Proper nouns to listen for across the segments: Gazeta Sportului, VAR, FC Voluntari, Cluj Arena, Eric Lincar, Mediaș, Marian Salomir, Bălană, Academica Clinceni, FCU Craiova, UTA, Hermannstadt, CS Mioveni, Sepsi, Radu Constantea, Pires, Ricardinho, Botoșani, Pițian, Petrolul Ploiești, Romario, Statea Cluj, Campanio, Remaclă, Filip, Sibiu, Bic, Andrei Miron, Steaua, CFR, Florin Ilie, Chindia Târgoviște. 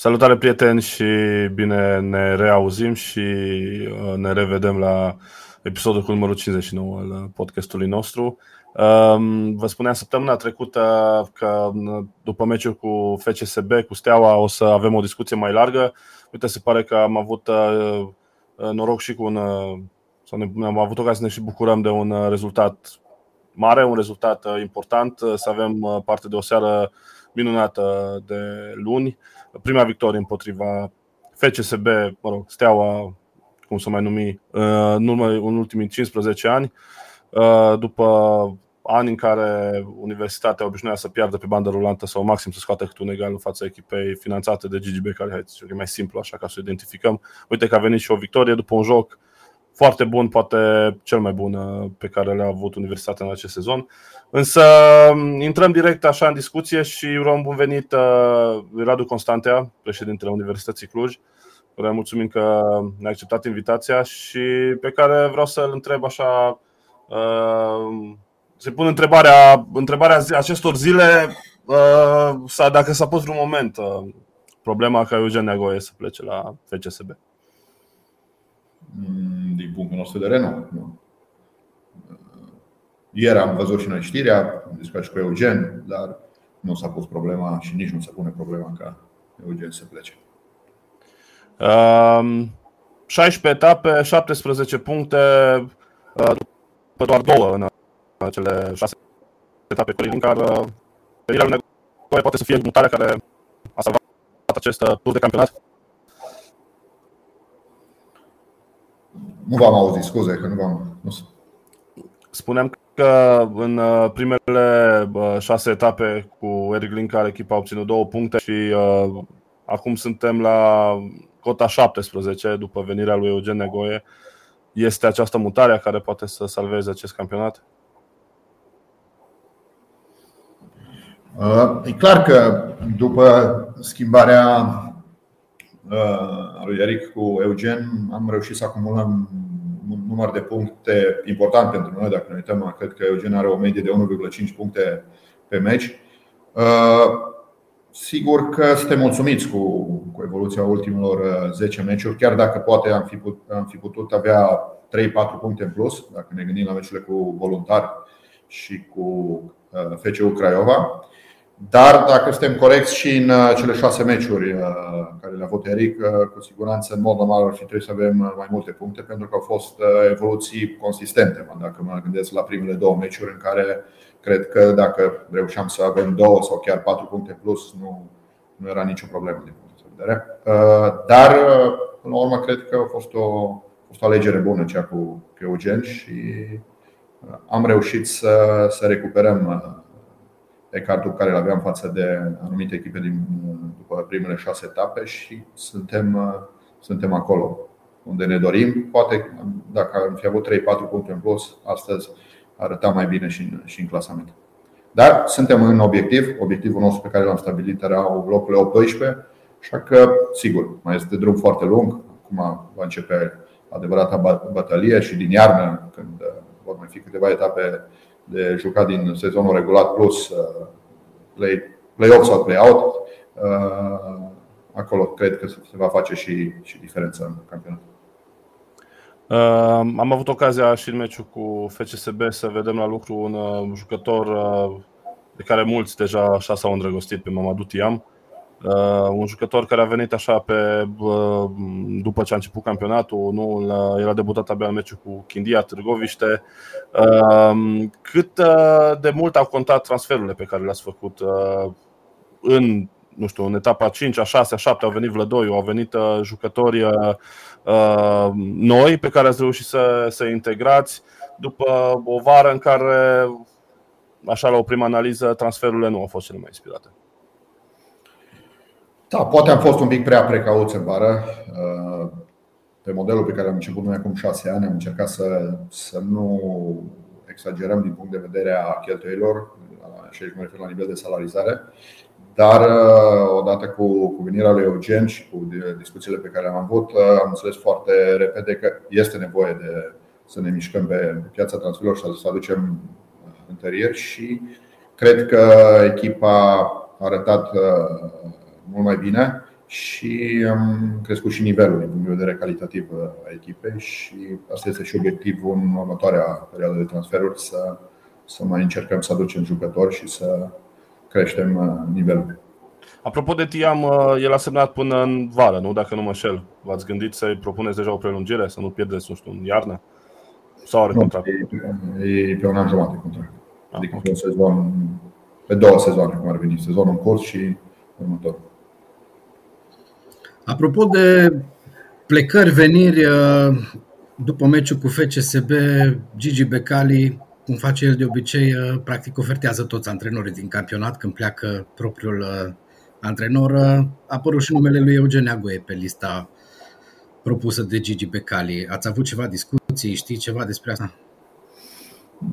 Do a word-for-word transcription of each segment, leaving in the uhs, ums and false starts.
Salutare prieteni și bine ne reauzim și ne revedem la episodul cu numărul cincizeci și nouă al podcastului nostru. Vă spuneam săptămâna trecută că după meciul cu F C S B, cu Steaua, o să avem o discuție mai largă. Uite, se pare că am avut noroc și cu un... sau ne, am avut ocazia să ne și bucurăm de un rezultat mare, un rezultat important, să avem parte de o seară minunată de luni. Prima victorie împotriva F C S B, mă rog, Steaua, cum să mai numi, în, urmă, în ultimii cincisprezece ani, după ani în care Universitatea obișnuia să piardă pe bandă rulantă sau maxim să scoată câte un egal în fața echipei finanțate de Gigi Becali. Hai, e mai simplu așa ca să o identificăm. Uite că a venit și o victorie după un joc foarte bun, poate cel mai bun pe care le-a avut Universitatea în acest sezon. Însă intrăm direct așa în discuție și urăm bun venit Radu Constantea, președintele Universității Cluj, care mulțumim că ne-a acceptat invitația și pe care vreau să-l întreb așa, să-i pun întrebarea, întrebarea acestor zile, dacă s-a pus vreun moment problema că Eugen Neagoe să plece la F C S B. Din punctul nostru de vedere, nu. Ieri am văzut și noi știrea despre cu Eugen, dar nu s-a pus problema și nici nu se pune problema ca Eugen să plece. Um, șaisprezece etape, șaptesprezece puncte, după doar două în acele șase etape cu Eric Lincar. Ferirea lui Neagoe poate să fie mutarea care a salvat acest tur de campionat. Nu v-am auzit, scuze că nu v-am... Nu. Spuneam că în primele șase etape cu Eric Lincar echipa a obținut două puncte și uh, acum suntem la cota șaptesprezece după venirea lui Eugen Neagoe. Este această mutare care poate să salveze acest campionat? Uh, e clar că după schimbarea lui Eric cu Eugen am reușit să acumulăm un număr de puncte important pentru noi. Dacă ne uităm, cred că Eugen are o medie de unu virgulă cinci puncte pe meci. Sigur că suntem mulțumiți cu, cu evoluția ultimilor zece meciuri, chiar dacă poate am fi, put, am fi putut avea trei-patru puncte în plus, dacă ne gândim la meciurile cu Voluntari și cu F C U Craiova. Dar dacă suntem corecți și în cele șase meciuri care le-a avut Eric, cu siguranță în mod normal ar fi trebuit să avem mai multe puncte, pentru că au fost evoluții consistente. Dacă mă gândesc la primele două meciuri în care cred că dacă reușeam să avem două sau chiar patru puncte plus, nu, nu era nicio problemă din punct de vedere. Dar, până la urmă, cred că a fost o, a fost o alegere bună cea cu, cu Eugen și am reușit să, să recuperăm ecartul care l-aveam față de anumite echipe din, după primele șase etape și suntem, suntem acolo unde ne dorim. Poate dacă am fi avut trei-patru puncte în plus, astăzi arăta mai bine și în, și în clasament. Dar suntem în obiectiv. Obiectivul nostru pe care l-am stabilit era locurile opt doisprezece, așa că, sigur, mai este drum foarte lung. Acum va începe adevărata bătălie și din iarnă, când vor mai fi câteva etape de jucat din sezonul regulat plus play-off sau play-out, acolo cred că se va face și, și diferența în campionat. Am avut ocazia și în meciul cu F C S B să vedem la lucru un jucător de care mulți deja așa s-au îndrăgostit, pe Mamadou Thiam. Un jucător care a venit așa pe, după ce a început campionatul, nu, el a debutat abia în meciul cu Chindia Târgoviște. Cât de mult au contat transferurile pe care le-ați făcut în, nu știu, în etapa cinci, a șasea, a șaptea, au venit Vlădoi, au venit jucători noi pe care ați reușit să, să integrați după o vară în care, așa la o primă analiză, transferurile nu au fost cele mai inspirate? Da, poate am fost un pic prea precauți în vară. Pe modelul pe care am început noi acum șase ani am încercat să, să nu exagerăm din punct de vedere a cheltuielor, și aici mă refer la nivel de salarizare. Dar odată cu, cu venirea lui Eugen și cu discuțiile pe care am avut, am înțeles foarte repede că este nevoie de să ne mișcăm pe piața transferurilor și să aducem întăriri. Și cred că echipa a arătat mult mai bine și am crescut și nivelul din punct de vedere calitativ a echipei și asta este și obiectivul în următoarea perioadă de transferuri, să, să mai încercăm să aducem jucători și să creștem nivelul. Apropo de Thiam, el a semnat până în vară, nu? Dacă nu mă înșel. V-ați gândit să-i propuneți deja o prelungire, să nu pierdeți, nu știu, în iarnă? Sau are contract? E, e pe un an jumate contract. Adică ah, okay. pe, un sezon, pe două sezoane, cum ar veni. Sezonul în curs și următorul. Apropo de plecări, veniri, după meciul cu F C S B, Gigi Becali, cum face el de obicei, practic ofertează toți antrenorii din campionat când pleacă propriul antrenor. A apărut și numele lui Eugen Neagoe pe lista propusă de Gigi Becali. Ați avut ceva discuții? Știi ceva despre asta?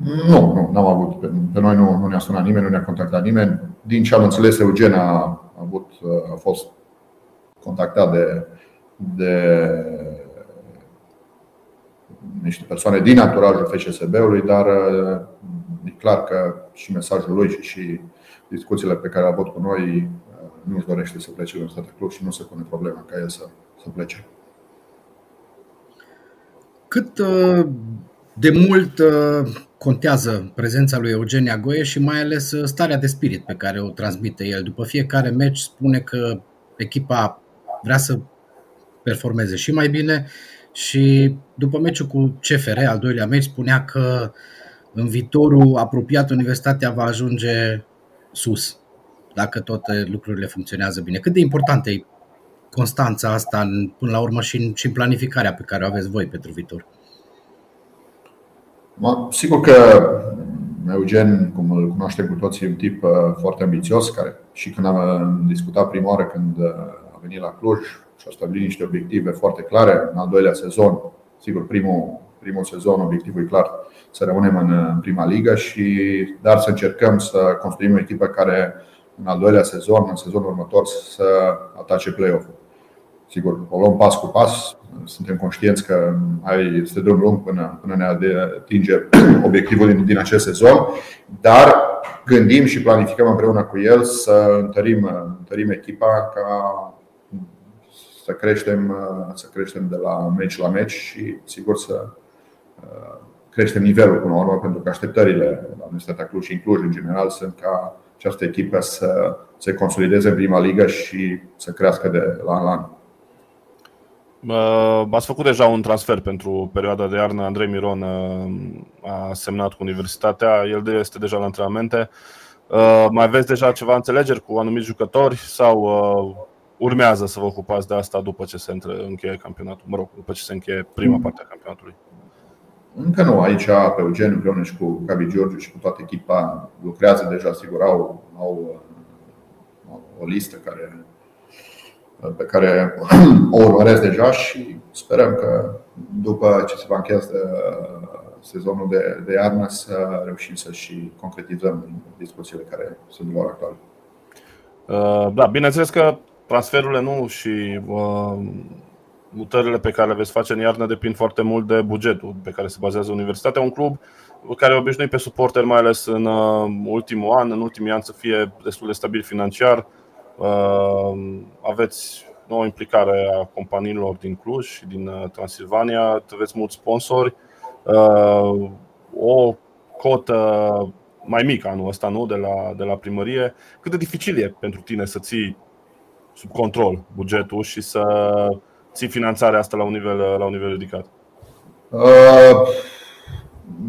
Nu, nu, n-am avut. Pe noi nu, nu ne-a sunat nimeni, nu ne-a contactat nimeni. Din ce am înțeles, Eugen a, avut, a fost contactat de, de niște persoane din anturajul F C S B-ului, dar e clar că și mesajul lui și, și discuțiile pe care le-a avut cu noi nu își dorește să plece în statul club și nu se pune problema ca el să, să plece. Cât de mult contează prezența lui Eugen Neagoe și mai ales starea de spirit pe care o transmite el? După fiecare meci spune că echipa vrea să performeze și mai bine și după meciul cu C F R, al doilea meci, spunea că în viitorul apropiat Universitatea va ajunge sus, dacă toate lucrurile funcționează bine. Cât de importantă e constanța asta în, până la urmă și în, și în planificarea pe care o aveți voi pentru viitor? Sigur că Eugen, cum îl cunoaștem cu toții, e un tip foarte ambițios, care și când am discutat prima oară când a venit la Cluj și a stabilit niște obiective foarte clare în al doilea sezon. Sigur, primul, primul sezon, obiectivul e clar, să rămânem în prima ligă, și, dar să încercăm să construim o echipă care în al doilea sezon, în sezonul următor, să atace play-off-ul. Sigur, o luăm pas cu pas, suntem conștienți că ai este drum lung până, până ne atinge obiectivul din, din acest sezon, dar gândim și planificăm împreună cu el să întărim, întărim echipa ca să creștem, să creștem de la meci la meci și sigur să creștem nivelul până la urmă, pentru că așteptările la Universitatea Cluj și în Cluj în general sunt ca această echipă să se consolideze în prima ligă și să crească de la an la an. Ați făcut deja un transfer pentru perioada de iarnă. Andrei Miron a semnat cu Universitatea, el este deja la antrenamente. Mai aveți deja ceva înțelegeri cu anumiți jucători sau urmează să vă ocupați de asta după ce se încheie campionatul? Mă rog, după ce se încheie prima parte a campionatului. Încă nu, aici pe Eugen împreună și cu Gabi Gheorghiu și cu toată echipa lucrează deja, sigur, au, au, au o listă care, pe care o urmăresc deja și sperăm că după ce se va încheia sezonul de, de iarnă să reușim să și concretizăm discuțiile care sunt la ora actuală. Da, bineînțeles că transferurile nu și uh, mutările pe care le veți face în iarnă depind foarte mult de bugetul pe care se bazează Universitatea. Un club care obișnuit pe suporteri, mai ales în uh, ultimul an, în ultimii ani, să fie destul de stabil financiar. Uh, aveți nouă implicare a companiilor din Cluj și din uh, Transilvania, aveți mulți sponsori, uh, o cotă mai mică anul ăsta, nu, de la, de la primărie. Cât de dificil e pentru tine să ții sub control bugetul și să ții finanțarea asta la un nivel, la un nivel ridicat?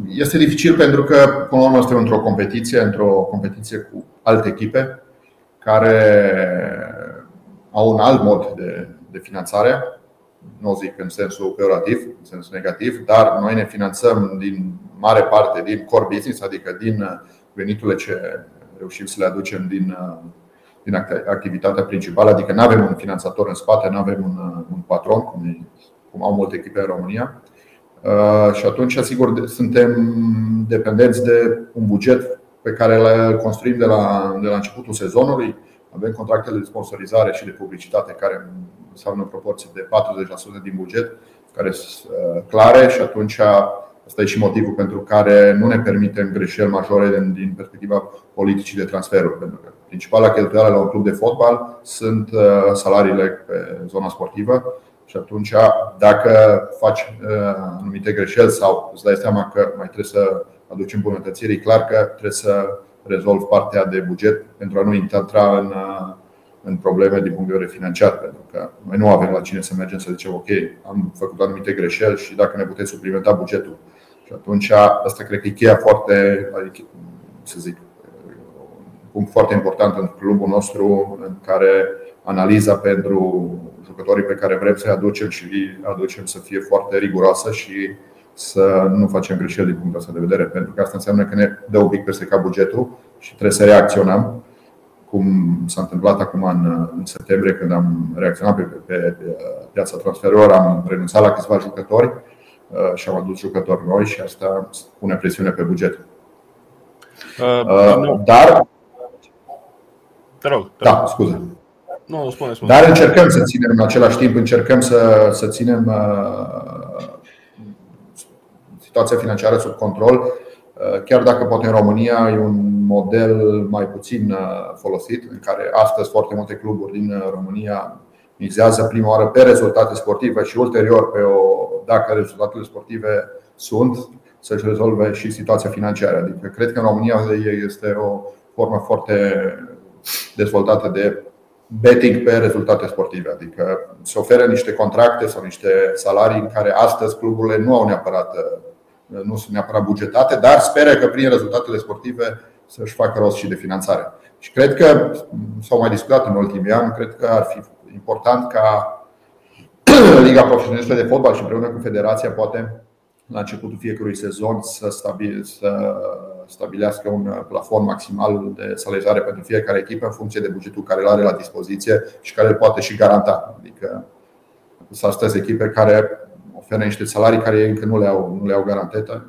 Este dificil pentru că, până la urmă, suntem într-o competiție, într-o competiție cu alte echipe care au un alt mod de, de finanțare. Nu o zic în sensul peorativ, în sensul negativ, dar noi ne finanțăm din mare parte din core business, adică din veniturile ce reușim să le aducem din din activitatea principală, adică nu avem un finanțator în spate, nu avem un, un patron, cum, e, cum au multe echipe în România. Uh, și atunci, sigur, de, suntem dependenți de un buget pe care îl construim de la, de la începutul sezonului. Avem contractele de sponsorizare și de publicitate care înseamnă o proporție de patruzeci la sută din buget, care sunt uh, clare și atunci Asta e și motivul pentru care nu ne permitem greșeli majore din perspectiva politicii de transferuri, pentru că principala cheltuială la un club de fotbal sunt salariile pe zona sportivă. Și atunci, dacă faci anumite greșeli sau îți dai seama că mai trebuie să aduci îmbunătățiri, e clar că trebuie să rezolvi partea de buget pentru a nu intra în, în probleme din punct de vedere financiar. Pentru că noi nu avem la cine să mergem să zicem ok, am făcut anumite greșeli și dacă ne puteți suplimenta bugetul. Și atunci, asta cred că e cheia foarte, adică, să zic, un punct foarte important în clubul nostru, în care analiza pentru jucătorii pe care vrem să-i aducem și aducem să fie foarte riguroasă și să nu facem greșeli din punctul ăsta de vedere, pentru că asta înseamnă că ne dă un pic peste cap bugetul și trebuie să reacționăm, cum s-a întâmplat acum în, în septembrie, când am reacționat pe, pe, pe piața transferurilor, am renunțat la câțiva jucători și am adus jucători noi și asta pune presiune pe buget. Uh, Dar Te rog, te rog. Da, scuze. Nu, spune, spune. Dar încercăm să ținem în același timp, încercăm să, să ținem uh, situația financiară sub control, uh, chiar dacă poate în România e un model mai puțin uh, folosit, în care astăzi foarte multe cluburi din România mizează prima oară pe rezultate sportive și ulterior pe o, dacă rezultatele sportive sunt, să-și rezolve și situația financiară. Adică cred că în România este o formă foarte dezvoltată de betting pe rezultate sportive, adică se oferă niște contracte sau niște salarii în care astăzi cluburile nu au neapărat, nu sunt neapărat bugetate, dar speră că prin rezultatele sportive să-și facă rost și de finanțare. Și cred că, s-au mai discutat în ultimii ani, cred că ar fi important ca Liga Profesionistă de Fotbal și împreună cu Federația poate la începutul fiecărui sezon să, stabil, să stabilească un plafon maximal de salarizare pentru fiecare echipă în funcție de bugetul care îl are la dispoziție și care îl poate și garanta. Adică sunt astăzi echipe care oferă niște salarii care încă nu le-au, nu le-au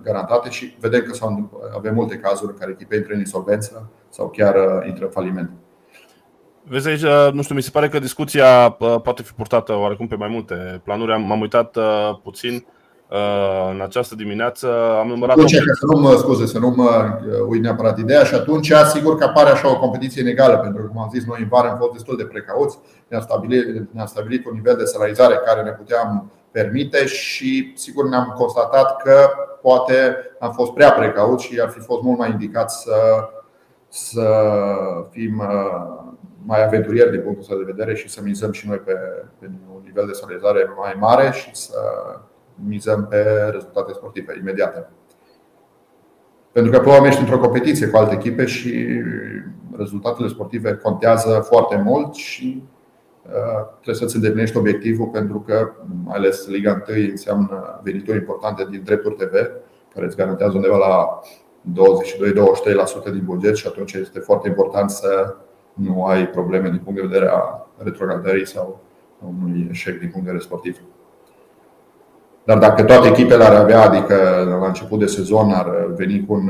garantate și vedem că avem multe cazuri în care echipe intră în insolvență sau chiar intră în faliment. Vezi aici, nu știu, mi se pare că discuția poate fi purtată oarecum pe mai multe planuri. M-am uitat puțin în această dimineață, am numărat atunci, o... să nu mă scuze, să nu mă uit neapărat ideea și atunci sigur că apare așa o competiție inegală, pentru că, cum am zis, noi în vară am fost destul de precauți, ne-am stabilit, ne-am stabilit un nivel de salarizare care ne puteam permite și sigur ne-am constatat că poate am fost prea precauți și ar fi fost mult mai indicat să, să fim mai aventurieri din punctul ăsta de vedere și să mizăm și noi pe, pe un nivel de salarizare mai mare și să mizăm pe rezultate sportive imediate. Pentru că pe oameni ești într-o competiție cu alte echipe și rezultatele sportive contează foarte mult și trebuie să-ți îndeplinești obiectivul, pentru că mai ales Liga unu înseamnă venituri importante din drepturi T V, care îți garantează undeva la douăzeci și doi - douăzeci și trei la sută din buget și atunci este foarte important să nu ai probleme din punct de vedere a retrogradării sau unui eșec din punct de vedere sportiv. Dar dacă toate echipele ar avea, adică la început de sezon ar veni cu un,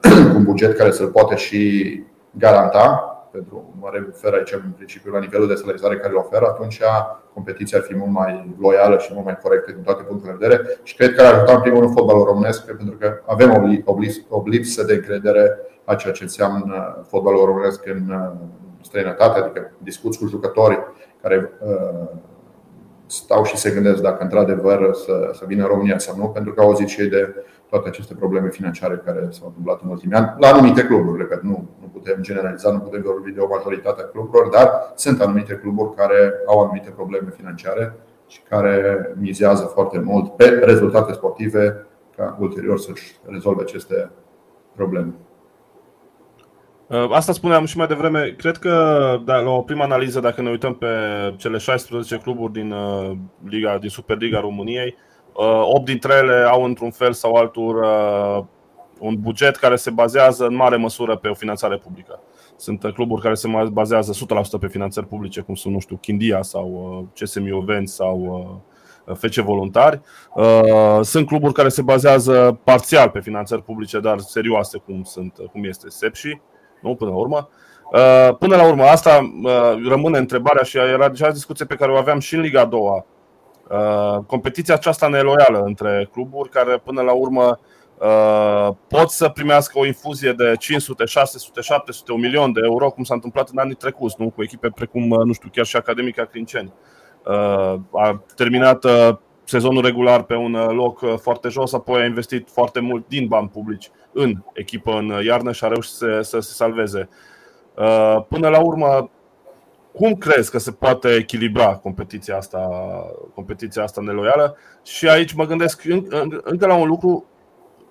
cu un buget care să-l poate și garanta, pentru mă refer aici în principiu la nivelul de salarizare care îl oferă, atunci competiția ar fi mult mai loială și mult mai corectă din toate punctele de vedere și cred că ar ajuta în primul rând fotbalul românesc, pentru că avem o lipsă de încredere a ceea ce înseamnă fotbalul românesc în străinătate, adică discuți cu jucători care stau și se gândesc dacă într-adevăr să, să vină în România sau nu, pentru că au auzit și ei de toate aceste probleme financiare care s-au întâmplat în ultimii ani la anumite cluburi, repet, nu, nu putem generaliza, nu putem vorbi de o majoritate a cluburilor, dar sunt anumite cluburi care au anumite probleme financiare și care mizează foarte mult pe rezultate sportive ca ulterior să-și rezolve aceste probleme. Asta spuneam și mai devreme, cred că da, la o primă analiză, dacă ne uităm pe cele șaisprezece cluburi din, uh, Liga, din Superliga României, uh, opt dintre ele au într-un fel sau altul uh, un buget care se bazează în mare măsură pe o finanțare publică. Sunt uh, cluburi care se bazează o sută la sută pe finanțări publice, cum sunt, nu știu, Chindia sau uh, C S Mioveni sau... Uh, F C Voluntari. Sunt cluburi care se bazează parțial pe finanțări publice, dar serioase, cum sunt, cum este Sepsi, nu, până la urmă. Până la urmă, asta rămâne întrebarea și era deja discuție pe care o aveam și în Liga a doua competiția aceasta neloială între cluburi care până la urmă pot să primească o infuzie de cinci sute, șase sute, șapte sute, un milion de euro, cum s-a întâmplat în anii trecuți, nu? Cu echipe precum, nu știu, chiar și Academica Clinceni. A terminat sezonul regular pe un loc foarte jos, apoi a investit foarte mult din bani publici în echipă în iarnă și a reușit să, să se salveze. Până la urmă, cum crezi că se poate echilibra competiția asta, competiția asta neloială? Și aici mă gândesc încă la un lucru.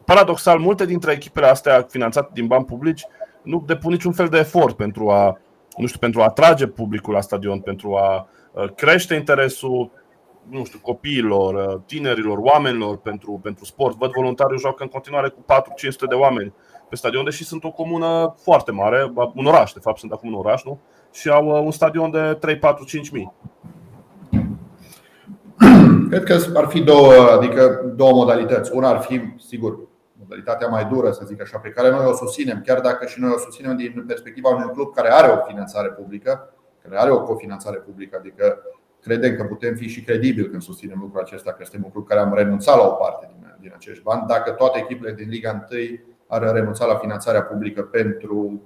Paradoxal, multe dintre echipele astea finanțate din bani publici nu depun niciun fel de efort pentru a, nu știu, pentru a atrage publicul la stadion, pentru a crește interesul, nu știu, copiilor, tinerilor, oamenilor pentru, pentru sport. Văd Voluntariul joacă în continuare cu patru-cinci sute de oameni pe stadion, deși sunt o comună foarte mare, un oraș, de fapt, sunt acum un oraș, nu? Și au un stadion de trei, patru, cinci mii. Cred că ar fi două, adică două modalități. Una ar fi, sigur, modalitatea mai dură, să zic așa, pe care noi o susținem, chiar dacă și noi o susținem din perspectiva unui club care are o finanțare publică, care are o cofinanțare publică, adică credem că putem fi și credibili când susținem lucrul acesta, că suntem un club care am renunțat la o parte din, din acești bani, dacă toate echipele din Liga unu ar renunța la finanțarea publică pentru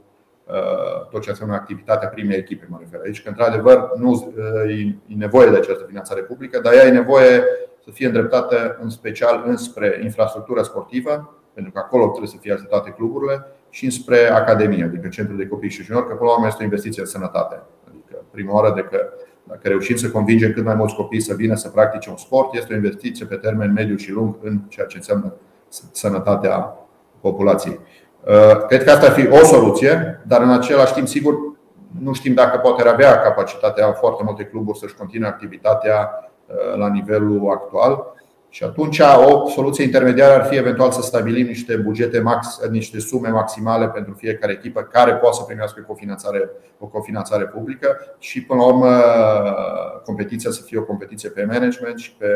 uh, tot ce înseamnă activitatea primei echipe, mă refer aici, că într-adevăr nu uh, e nevoie de această finanțare publică, dar ea e nevoie să fie îndreptată în special înspre infrastructură sportivă, pentru că acolo trebuie să fie ajutate cluburile, și înspre academie, adică centrul de copii și juniori, că până la urmă este o investiție în sănătate. Adică prima oară, de că dacă reușim să convingem cât mai mulți copii să vină să practice un sport, este o investiție pe termen mediu și lung în ceea ce înseamnă sănătatea populației. Cred că asta ar fi o soluție, dar în același timp, sigur, nu știm dacă poate ar avea capacitatea foarte multe cluburi să-și continue activitatea la nivelul actual. Și atunci o soluție intermediară ar fi eventual să stabilim niște bugete max, niște sume maximale pentru fiecare echipă care poate să primească o cofinanțare, o cofinanțare publică și până la urmă competiția să fie o competiție pe management și pe,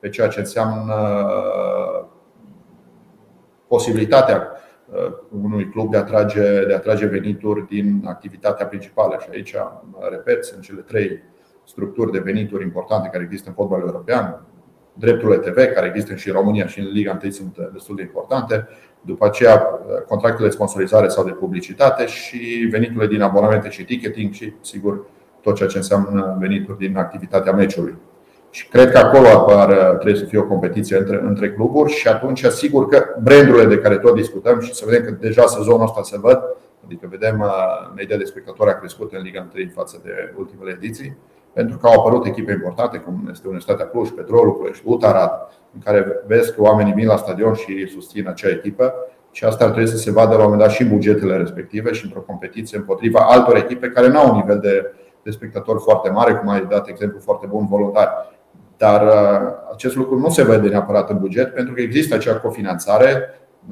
pe ceea ce înseamnă posibilitatea unui club de a atrage, de a atrage venituri din activitatea principală. Și aici, repet, sunt cele trei structuri de venituri importante care există în fotbalul european. Drepturile T V, care există și în România și în Liga unu, sunt destul de importante. După aceea, contractele de sponsorizare sau de publicitate și veniturile din abonamente și ticketing și, sigur, tot ceea ce înseamnă venituri din activitatea meciului. Și cred că acolo apar, trebuie să fie o competiție între, între cluburi și atunci, sigur că brandurile de care tot discutăm și să vedem că deja sezonul ăsta se văd, adică vedem media de spectatori a crescut în Liga unu față de ultimele ediții. Pentru că au apărut echipe importante, cum este Universitatea Cluj, Petrolul Ploiești, U T A Arad, în care vezi că oamenii vin la stadion și susțin acea echipă. Și asta ar trebui să se vadă la un moment dat și bugetele respective și într-o competiție împotriva altor echipe care nu au un nivel de, de spectatori foarte mare, cum ai dat exemplu foarte bun, Voluntari. Dar acest lucru nu se vede neapărat în buget, pentru că există acea cofinanțare.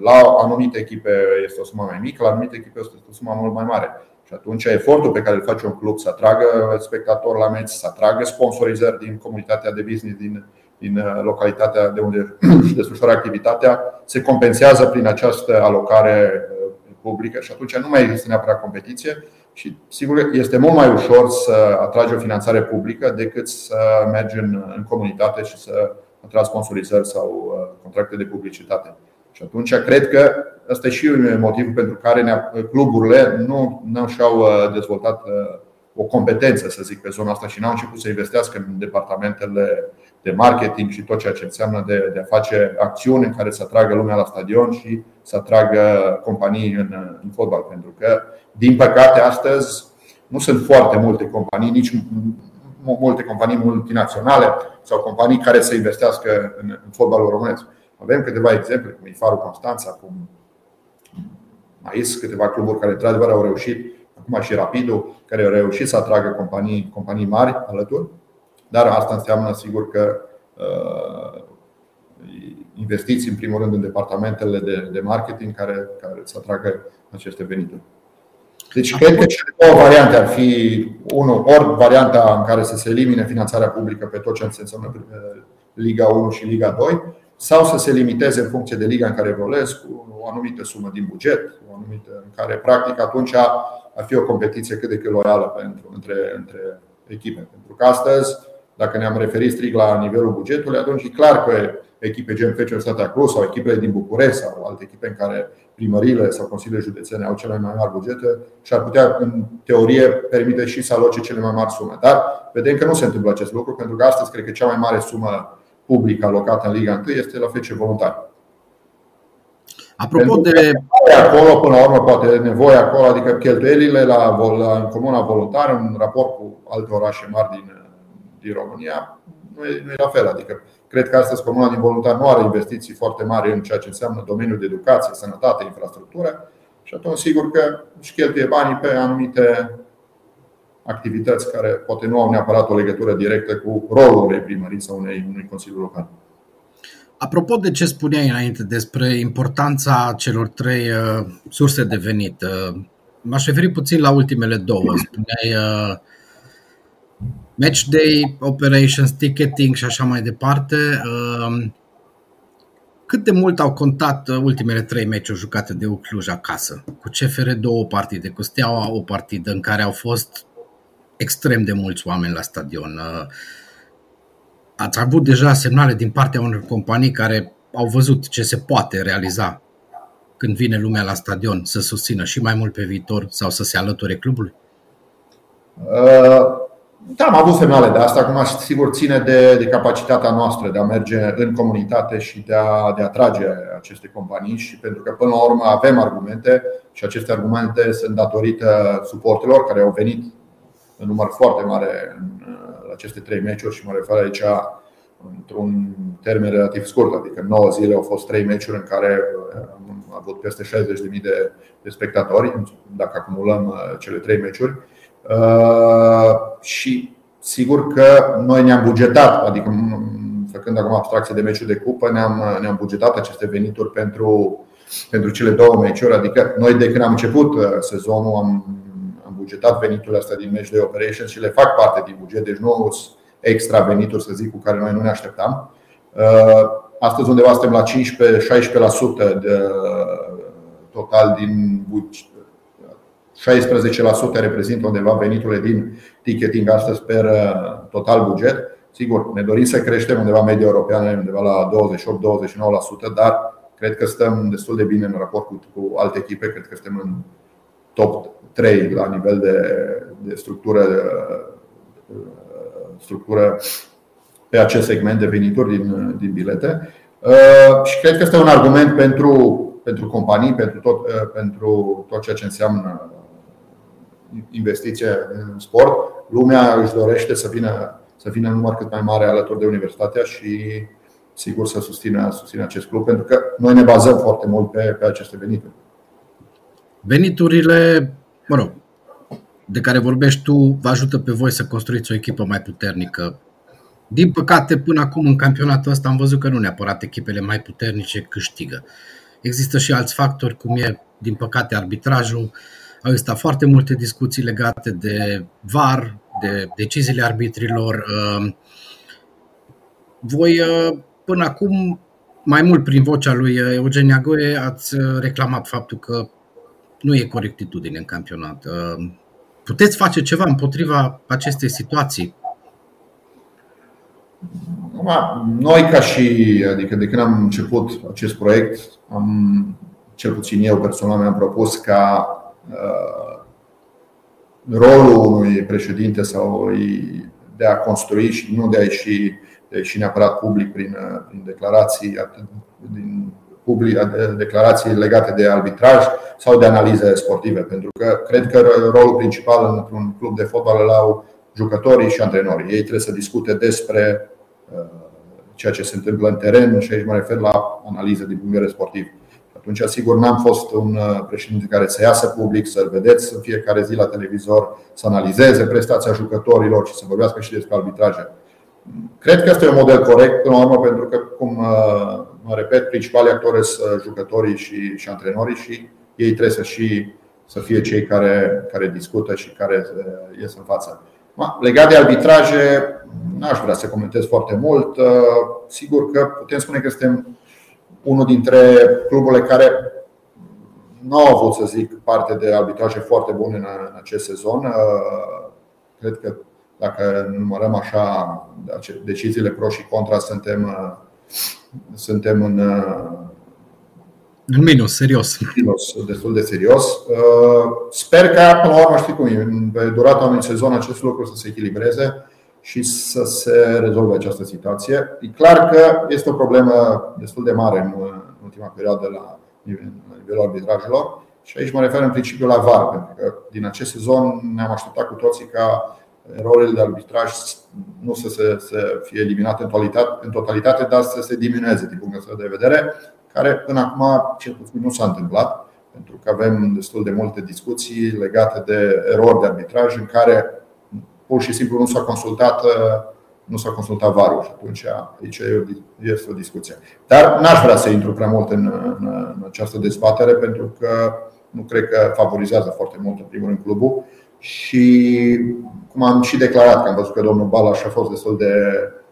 La anumite echipe este o sumă mai mică, la anumite echipe este o sumă mult mai mare. Și atunci efortul pe care îl face un club să atragă spectatori la meci, să atragă sponsorizări din comunitatea de business, din, din localitatea de unde își desfășoară activitatea, se compensează prin această alocare publică și atunci nu mai există neapărat competiție. Și sigur este mult mai ușor să atragi o finanțare publică decât să mergi în, în comunitate și să atragi sponsorizări sau contracte de publicitate. Și atunci cred că asta e și un motiv pentru care cluburile nu, nu și-au dezvoltat o competență, să zic, pe zona asta și n-au început să investească în departamentele de marketing și tot ceea ce înseamnă de, de a face acțiuni în care să atragă lumea la stadion și să atragă companii în, în fotbal. Pentru că, din păcate, astăzi nu sunt foarte multe companii, nici multe companii multinaționale sau companii care să investească în, în fotbalul românesc. Avem câteva exemple, cum e F C U Constanța, cum mai sunt câteva cluburi care într-adevăr au reușit, acum și Rapidul, care au reușit să atragă companii, companii mari alături. Dar asta înseamnă sigur că uh, investiți în primul rând în departamentele de, de marketing care, care să atragă aceste venituri. Deci cred că cele două variante ar fi, unul, ori varianta în care să se elimine finanțarea publică pe tot ce înseamnă Liga unu și Liga doi, sau să se limiteze în funcție de liga în care evoluez cu o anumită sumă din buget, o anumită, în care practic atunci ar fi o competiție cât de cât loială pentru, între, între echipe. Pentru că astăzi Dacă ne-am referit strict la nivelul bugetului, atunci e clar că echipe gen F C Statea Cluj sau echipele din București sau alte echipe în care primările sau consiliile județene au cele mai mari bugete și ar putea, în teorie, permite și să aloce cele mai mari sume. Dar vedem că nu se întâmplă acest lucru, pentru că astăzi cred că cea mai mare sumă publică alocată în Liga unu este la F C Voluntari. Apropo de acolo, până la urmă, poate nevoie acolo, adică cheltuielile la, la în comuna voluntară, în raport cu alte orașe mari din, din România, nu e, nu e la fel. Adică cred că astăzi comuna din Voluntari nu are investiții foarte mari în ceea ce înseamnă domeniul de educație, sănătate, infrastructură și atunci sigur că își cheltuie banii pe anumite activități care poate nu au neapărat o legătură directă cu rolul unei primării sau unei, unui consiliu local. Apropo de ce spuneai înainte despre importanța celor trei uh, surse de venit, uh, m-aș referi puțin la ultimele două. Spuneai uh, match day, operations, ticketing și așa mai departe. Uh, cât de mult au contat ultimele trei meciuri jucate de Cluj acasă? Cu C F R două partide, cu Steaua o partidă în care au fost extrem de mulți oameni la stadion. Uh, Ați avut deja semnale din partea unor companii care au văzut ce se poate realiza când vine lumea la stadion, să susțină și mai mult pe viitor sau să se alăture clubului? Da, am avut semnale de asta. Acum, sigur, ține de, de capacitatea noastră de a merge în comunitate și de a, de a atrage aceste companii și pentru că, până la urmă, avem argumente și aceste argumente sunt datorită suportelor care au venit în număr foarte mare în aceste trei meciuri și mă refer aici într-un termen relativ scurt, adică nouă zile au fost trei meciuri în care am avut peste șaizeci de mii de, de spectatori, dacă acumulăm cele trei meciuri. Uh, și sigur că noi ne-am bugetat, adică făcând acum abstracție de meciuri de cupă, ne-am, ne-am bugetat aceste venituri pentru, pentru cele două meciuri, adică noi de când am început sezonul am bugetat veniturile astea din match de operations și le fac parte din buget, deci nu sunt extra venituri, să zic, cu care noi nu ne așteptam. Astăzi undeva suntem la cincisprezece șaisprezece la sută de total din buget. șaisprezece la sută reprezintă undeva veniturile din ticketing astăzi per total buget. Sigur, ne dorim să creștem undeva media europeană undeva la douăzeci și opt douăzeci și nouă la sută, dar cred că stăm destul de bine în raport cu, cu alte echipe, cred că suntem în top trei la nivel de, de structură, structură pe acest segment de venituri din, din bilete. Uh, și cred că este un argument pentru, pentru companii, pentru tot, uh, pentru tot ceea ce înseamnă investiție în sport. Lumea își dorește să vină, să vină în număr cât mai mare alături de universitatea și sigur să susțină, susțină acest club, pentru că noi ne bazăm foarte mult pe, pe aceste venituri. Veniturile, mă rog, de care vorbești tu, vă ajută pe voi să construiți o echipă mai puternică. Din păcate, până acum în campionatul ăsta am văzut că nu neapărat echipele mai puternice câștigă. Există și alți factori, cum e, din păcate, arbitrajul. Au existat foarte multe discuții legate de V A R, de deciziile arbitrilor. Voi, până acum, mai mult prin vocea lui Eugen Neagoe, ați reclamat faptul că nu e corectitudine în campionat. Puteți face ceva împotriva acestei situații? Noi ca și, adică de când am început acest proiect, am, cel puțin eu personal mi-am propus ca uh, rolul unui președinte sau de a construi și nu de a ieși, de a ieși neapărat public prin, prin declarații atât din public, declarații legate de arbitraj sau de analize sportive, pentru că cred că rolul principal într-un club de fotbal îl au jucătorii și antrenorii. Ei trebuie să discute despre ceea ce se întâmplă în teren și aici mă refer la analize din punct de vedere sportiv. Atunci, sigur, n-am fost un președinte care să iasă public, să-l vedeți în fiecare zi la televizor, să analizeze prestația jucătorilor și să vorbească și despre arbitraje. Cred că este un model corect, până la urmă, pentru că, cum mă repet, principalii actori sunt jucătorii și, și antrenorii și ei trebuie să, și, să fie cei care, care discută și care ies în față. Legat de arbitraje, n-aș vrea să comentez foarte mult. Sigur că putem spune că suntem unul dintre cluburile care nu au avut, să zic, parte de arbitraje foarte bune în acest sezon. Cred că dacă numărăm așa, deciziile pro și contra suntem, suntem în, în minus, serios. minus, destul de serios. Sper că, până la urmă, știi cum e, pe durata unui sezon acest lucru să se echilibreze și să se rezolve această situație. E clar că este o problemă destul de mare în ultima perioadă la nivelul arbitrajelor. Și aici mă refer în principiu la V A R, pentru că din acest sezon ne-am așteptat cu toții ca erorile de arbitraj nu să, se, să fie eliminate în totalitate, în totalitate, dar să se diminueze din punctul de vedere, care până acum cel puțin nu s-a întâmplat, pentru că avem destul de multe discuții legate de erori de arbitraj în care pur și simplu nu s-a consultat nu s-a consultat V A R-ul și atunci aici este o discuție. Dar n-aș vrea să intru prea mult în, în, în această dezbatere, pentru că nu cred că favorizează foarte mult, în primul rând, clubul. Și cum am și declarat, că am văzut că domnul Balaș a fost destul de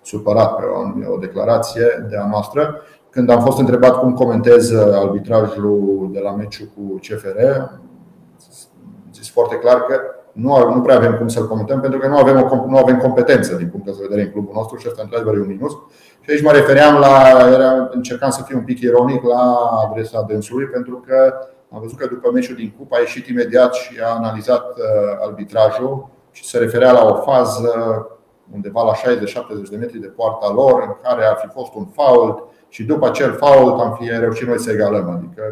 supărat pe o, o declarație de a noastră, când am fost întrebat cum comentez arbitrajul de la meciul cu C F R, am zis foarte clar că Nu, nu prea avem cum să-l comentăm, pentru că nu avem, nu avem competență din punctul de vedere în clubul nostru și asta într-adevăr e un minus. Și aici mă refeream la, era, încercam să fiu un pic ironic la adresa dânsului, pentru că am văzut că după meciul din Cup a ieșit imediat și a analizat arbitrajul și se referea la o fază undeva la șaizeci șaptezeci de metri de poarta lor, în care ar fi fost un fault și după acel fault am fi reușit noi să egalăm. Adică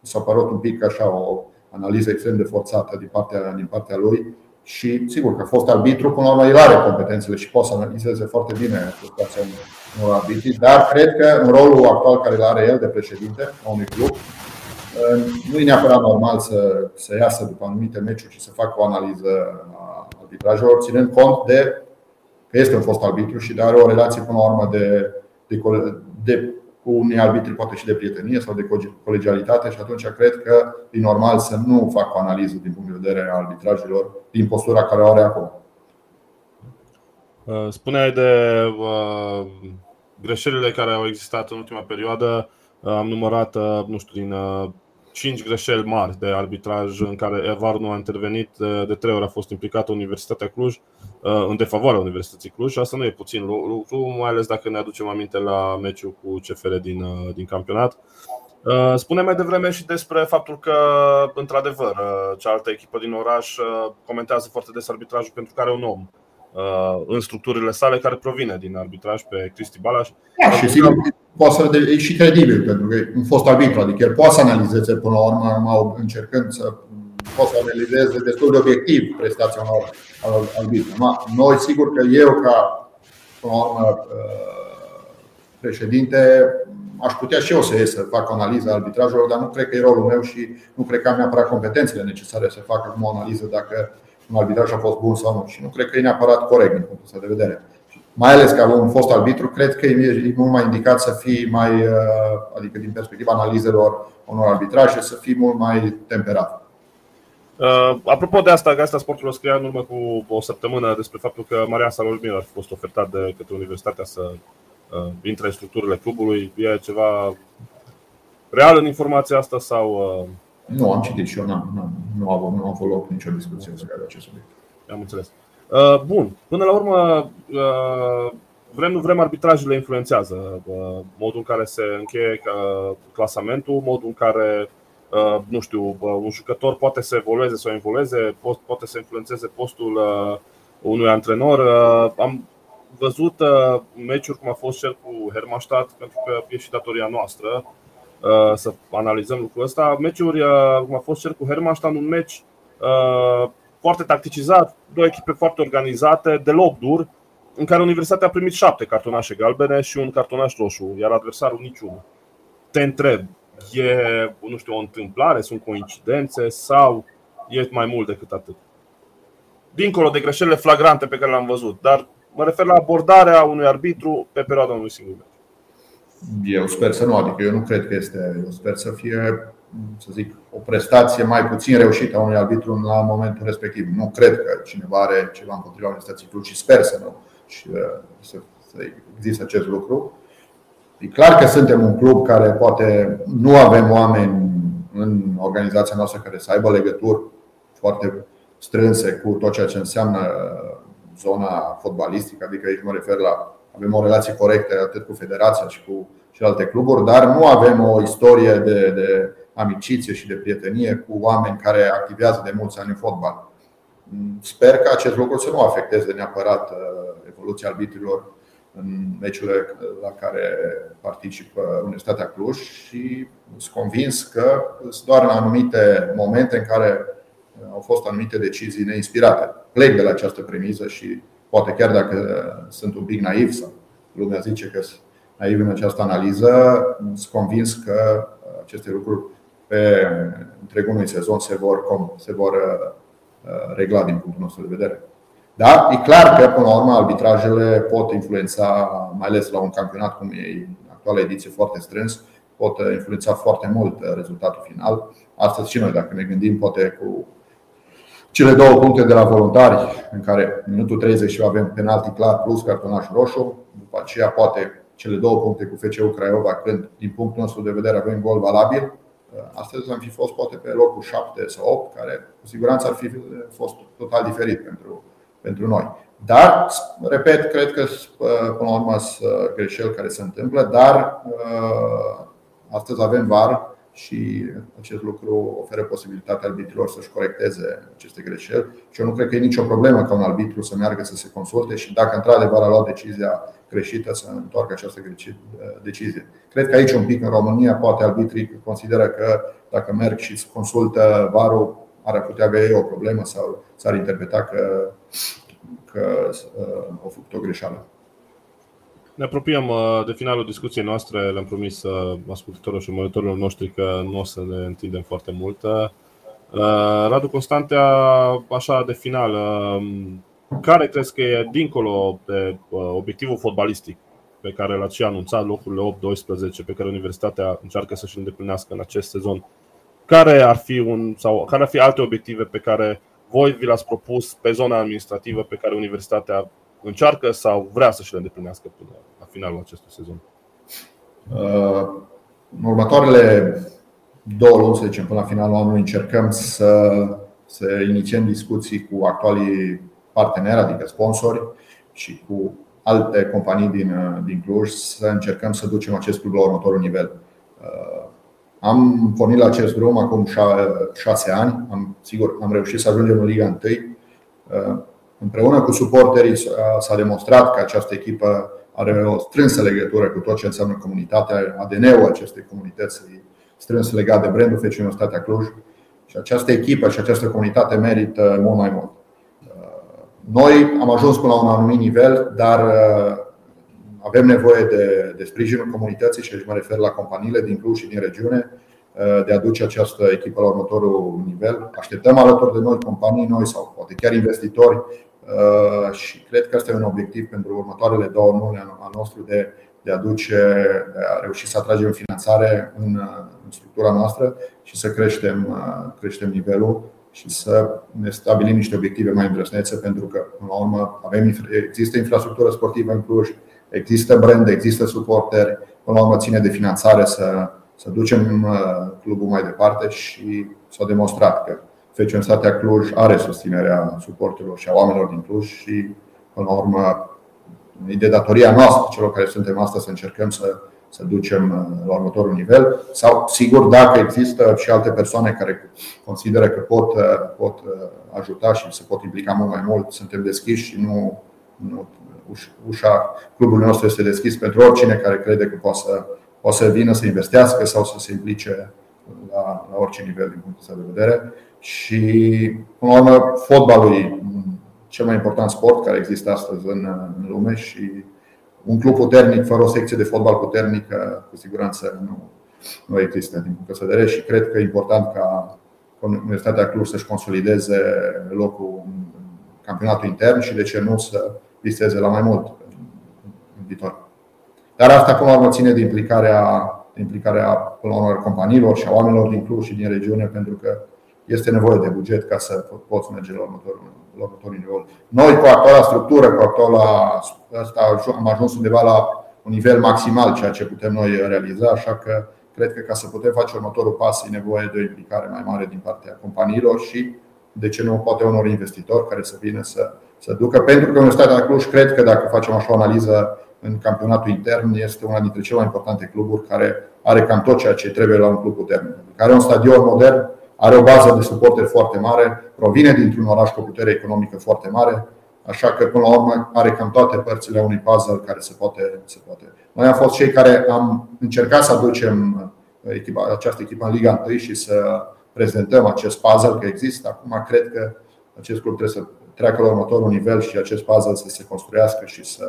mi s-a părut un pic așa o analiză extrem de forțată din partea, din partea lui și sigur că a fost arbitru, până la urmă el are competențele și poate să analizeze foarte bine situația unor arbitri, dar cred că în rolul actual care îl are el de președinte a unui club, nu e neapărat normal să, să iasă după anumite meciuri și să facă o analiză a arbitrajelor, ținând cont de că este un fost arbitru și de are o relație până la urmă de, de, de cu unii arbitri poate și de prietenie sau de colegialitate și atunci cred că e normal să nu fac o analiză din punct de vedere a arbitrajelor din postura care o are acum. Spuneai de uh, greșelile care au existat în ultima perioadă. Am numărat, uh, nu știu, din uh, cinci greșeli mari de arbitraj în care V A R nu a intervenit. De trei ori a fost implicată Universitatea Cluj, în defavoarea Universității Cluj. Asta nu e puțin lucru, mai ales dacă ne aducem aminte la meciul cu C F R din, din campionat. Spune mai devreme și despre faptul că, într-adevăr, cealaltă echipă din oraș comentează foarte des arbitrajul pentru care un om în structurile sale care provine din arbitraj pe Cristi Balaș. Da, și sigur poate să de- e și credibil, pentru că e un fost arbitru, adică el poate să analizeze până la urmă, încercând să poate să analizeze destul de obiectiv prestația unor arbitru. Noi sigur că eu ca până la urmă, președinte aș putea și eu să ies să fac o analiză a arbitrajului, dar nu cred că e rolul meu și nu cred că am neapărat competențele necesare să fac o analiză dacă un arbitraj a fost bun sau nu și nu cred că e neapărat corect din punctul ăsta de vedere. Mai ales că un fost arbitru, cred că e mult mai indicat să fii mai, adică din perspectiva analizelor unor arbitraje, să fii mult mai temperat. Uh, apropo de asta, Gazeta Sportului scria în urmă cu o săptămână despre faptul că Marian Salomir a fost ofertat de către Universitatea să uh, intre în structurile clubului. E ceva real în informația asta sau... Uh... Nu, am citit și eu, n-am, n-am, nu am nu am folosit nicio discuție despre acest subiect. Am înțeles. Uh, bun, până la urmă, uh, vrem nu vrem arbitrajele influențează uh, modul în care se încheie uh, clasamentul, modul în care, uh, nu știu, uh, un jucător poate să evolueze sau involueze, post, poate să influențeze postul uh, unui antrenor. Uh, am văzut uh, meciuri cum a fost cel cu Hermannstadt, pentru că e și datoria noastră uh, să analizăm lucrul ăsta. Meciuri uh, cum a fost cel cu Hermannstadt, un meci uh, foarte tacticizat, două echipe foarte organizate, deloc dur, în care Universitatea a primit șapte cartonașe galbene și un cartonaș roșu, iar adversarul niciunul. Te întreb, e, nu știu, o întâmplare, sunt coincidențe sau e mai mult decât atât? Dincolo de greșelile flagrante pe care le-am văzut, dar mă refer la abordarea unui arbitru pe perioada unui singur meci. Eu sper să nu, adică eu nu cred că este, eu sper să fie... să zic, o prestație mai puțin reușită a unui arbitru la momentul respectiv. Nu cred că cineva are ceva împotriva Universității Cluj și sper să nu și să, să există acest lucru. E clar că suntem un club care poate nu avem oameni în organizația noastră care să aibă legături foarte strânse cu tot ceea ce înseamnă zona fotbalistică, adică aici mă refer la, avem o relație corectă atât cu federația și cu celelalte cluburi, dar nu avem o istorie de, de amiciție și de prietenie cu oameni care activează de mulți ani în fotbal. Sper că acest lucru să nu afecteze neapărat evoluția arbitrilor în meciurile la care participă Universitatea Cluj și sunt convins că sunt doar în anumite momente în care au fost anumite decizii neinspirate. Plec de la această premisă și poate chiar dacă sunt un pic naiv sau lumea zice că sunt naiv în această analiză, sunt convins că aceste lucruri pe întregul unui sezon se vor, se vor regla din punctul nostru de vedere. Da, e clar că până la urmă arbitrajele pot influența, mai ales la un campionat cum e actuala ediție foarte strâns, pot influența foarte mult rezultatul final. Astăzi și noi, dacă ne gândim, poate cu cele două puncte de la Voluntari, în care în minutul treizeci avem penalti clar plus cartonaș roșu, după aceea poate cele două puncte cu F C U Craiova, când din punctul nostru de vedere avem gol valabil. Astăzi am fi fost poate pe locul șapte sau opt, care cu siguranță ar fi fost total diferit pentru pentru noi. Dar, repet, cred că până la urmă sunt greșeli care se întâmplă, dar astăzi avem V A R și acest lucru oferă posibilitatea arbitrilor să-și corecteze aceste greșeli și eu nu cred că e nicio problemă ca un arbitru să meargă să se consulte și dacă într-adevăr a luat decizia greșită să întoarcă această decizie. Cred că aici un pic în România poate arbitrii consideră că dacă merg și se consultă V A R-ul ar putea avea ei o problemă sau s-ar interpreta că, că au făcut o greșeală. Ne apropiem de finalul discuției noastre. Le-am promis ascultătorilor și urmăritorilor noștri că nu o să ne întindem foarte mult. Radu Constantea, așa de final, care crezi că e dincolo de obiectivul fotbalistic pe care l-ați și anunțat, locurile opt doisprezece pe care Universitatea încearcă să-și îndeplinească în acest sezon? Care ar fi un sau care ar fi alte obiective pe care voi vi le-ați propus pe zona administrativă pe care Universitatea încearcă sau vrea să și le îndeplinească până la finalul acestui sezon? În următoarele două luni, să zicem, până la finalul anului, încercăm să, să inițiem discuții cu actualii parteneri, adică sponsori, și cu alte companii din, din Cluj să încercăm să ducem acest club la următorul nivel. Am pornit la acest drum acum șase ani, am, sigur, am reușit să ajungem în Liga unu. Împreună cu suporterii s-a demonstrat că această echipă are o strânsă legătură cu tot ce înseamnă comunitatea, A D N-ul acestei comunități strâns legat de brandul F C Universitatea Cluj și această echipă și această comunitate merită mult mai mult. Noi am ajuns până la un anumit nivel, dar avem nevoie de, de sprijinul comunității și aici mă refer la companiile din Cluj și din regiune de a duce această echipă la următorul nivel. Așteptăm alături de noi companii noi sau poate chiar investitori și cred că este un obiectiv pentru următoarele două luni al nostru de, de a duce, de a reuși să atragem finanțare în, în structura noastră și să creștem, creștem nivelul și să ne stabilim niște obiective mai îndrăsnețe pentru că, până la urmă, avem, există infrastructură sportivă în Cluj. Există brand, există suporteri, până la urmă ține de finanțare să, să ducem clubul mai departe și s-a demonstrat că F C U Cluj are susținerea suporterilor și a oamenilor din Cluj și până la urmă e de datoria noastră, celor care suntem astăzi, să încercăm să, să ducem la următorul nivel. Sau, sigur, dacă există și alte persoane care consideră că pot, pot ajuta și se pot implica mult mai mult, suntem deschiși și nu, nu ușa clubului nostru este deschis pentru oricine care crede că poate să, poate să vină să investească sau să se implice la, la orice nivel din punctul de vedere. Și, până la urmă, fotbalul e cel mai important sport care există astăzi în, în lume și un club puternic, fără o secție de fotbal puternică, cu siguranță nu, nu există din punctul de vedere și cred că e important ca Universitatea Cluj să-și consolideze locul în campionatul intern și de ce nu să viseze la mai mult în viitor. Dar asta, până la urmă, ține de implicarea, de implicarea până la urmă, companiilor și a oamenilor din Cluj și din regiune, pentru că este nevoie de buget ca să poți merge la următorul, la următorul nivel. Noi, cu actuala structură, cu actuala, asta, am ajuns undeva la un nivel maximal, ceea ce putem noi realiza, așa că cred că ca să putem face următorul pas e nevoie de o implicare mai mare din partea companiilor și, de ce nu, poate unor investitori care să vină să să ducă, pentru că Universitatea Cluj, cred că dacă facem așa o analiză în campionatul intern, este una dintre cele mai importante cluburi, care are cam tot ceea ce trebuie la un club puternic. Are un stadion modern, are o bază de suporteri foarte mare, provine dintr-un oraș cu o putere economică foarte mare, așa că până la urmă are cam toate părțile unui puzzle care se poate, se poate. Noi am fost cei care am încercat să aducem echipa, această echipă în Liga unu și să prezentăm acest puzzle că există. Acum cred că acest club trebuie să treacă la următorul nivel și acest puzzle să se construiască și să,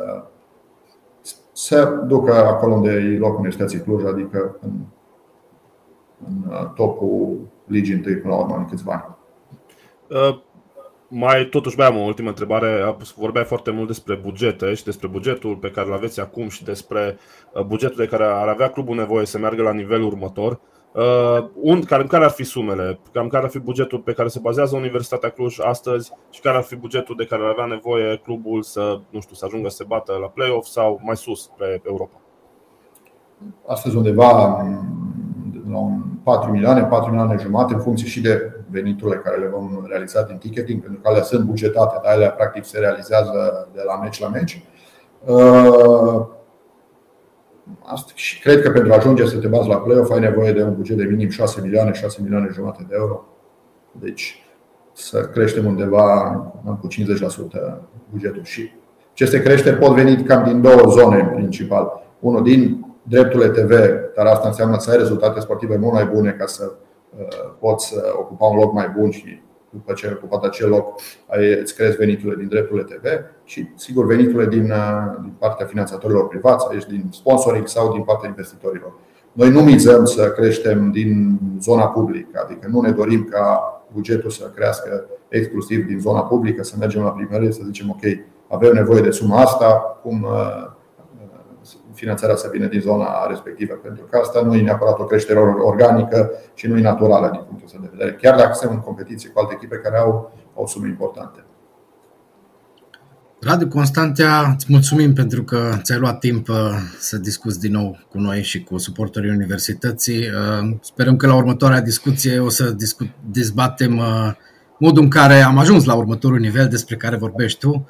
să ducă acolo unde e locul Universității Cluj, adică în, în topul Ligii unu până la urmă în câțiva ani. Uh. Mai, totuși mai am o ultimă întrebare. Vorbeai foarte mult despre bugete și despre bugetul pe care îl aveți acum și despre bugetul de care ar avea clubul nevoie să meargă la nivelul următor. În care ar fi sumele? Cam care ar fi bugetul pe care se bazează Universitatea Cluj astăzi și care ar fi bugetul de care ar avea nevoie clubul să, nu știu, să ajungă să se bată la play-off sau mai sus, pe Europa? Astăzi undeva la patru milioane, patru milioane jumate, în funcție și de veniturile care le vom realiza din ticketing, pentru că alea sunt bugetate, dar alea practic se realizează de la meci la meci. Și cred că pentru a ajunge să te bazi la play-off ai nevoie de un buget de minim șase milioane, șase milioane jumate de euro. Deci să creștem undeva cu cincizeci la sută bugetul. Și aceste creșteri pot veni cam din două zone în principal. Unul din drepturile T V, dar asta înseamnă să ai rezultate sportive mult mai bune ca să poți ocupa un loc mai bun și după ce ai ocupat acel loc îți crezi veniturile din drepturile T V și sigur veniturile din, din partea finanțatorilor privați, aici din sponsoring sau din partea investitorilor. Noi nu mizăm să creștem din zona publică, adică nu ne dorim ca bugetul să crească exclusiv din zona publică, să mergem la primărie să zicem ok, avem nevoie de suma asta, cum finanțarea să vină din zona respectivă, pentru că asta nu e neapărat o creștere organică și nu e naturală din punctul ăsta de vedere, chiar dacă suntem în competiție cu alte echipe care au o sumă importantă. Radu Constantea, îți mulțumim pentru că ți-ai luat timp să discuți din nou cu noi și cu suporterii Universității. Sperăm că la următoarea discuție o să discut, dezbatem modul în care am ajuns la următorul nivel despre care vorbești tu,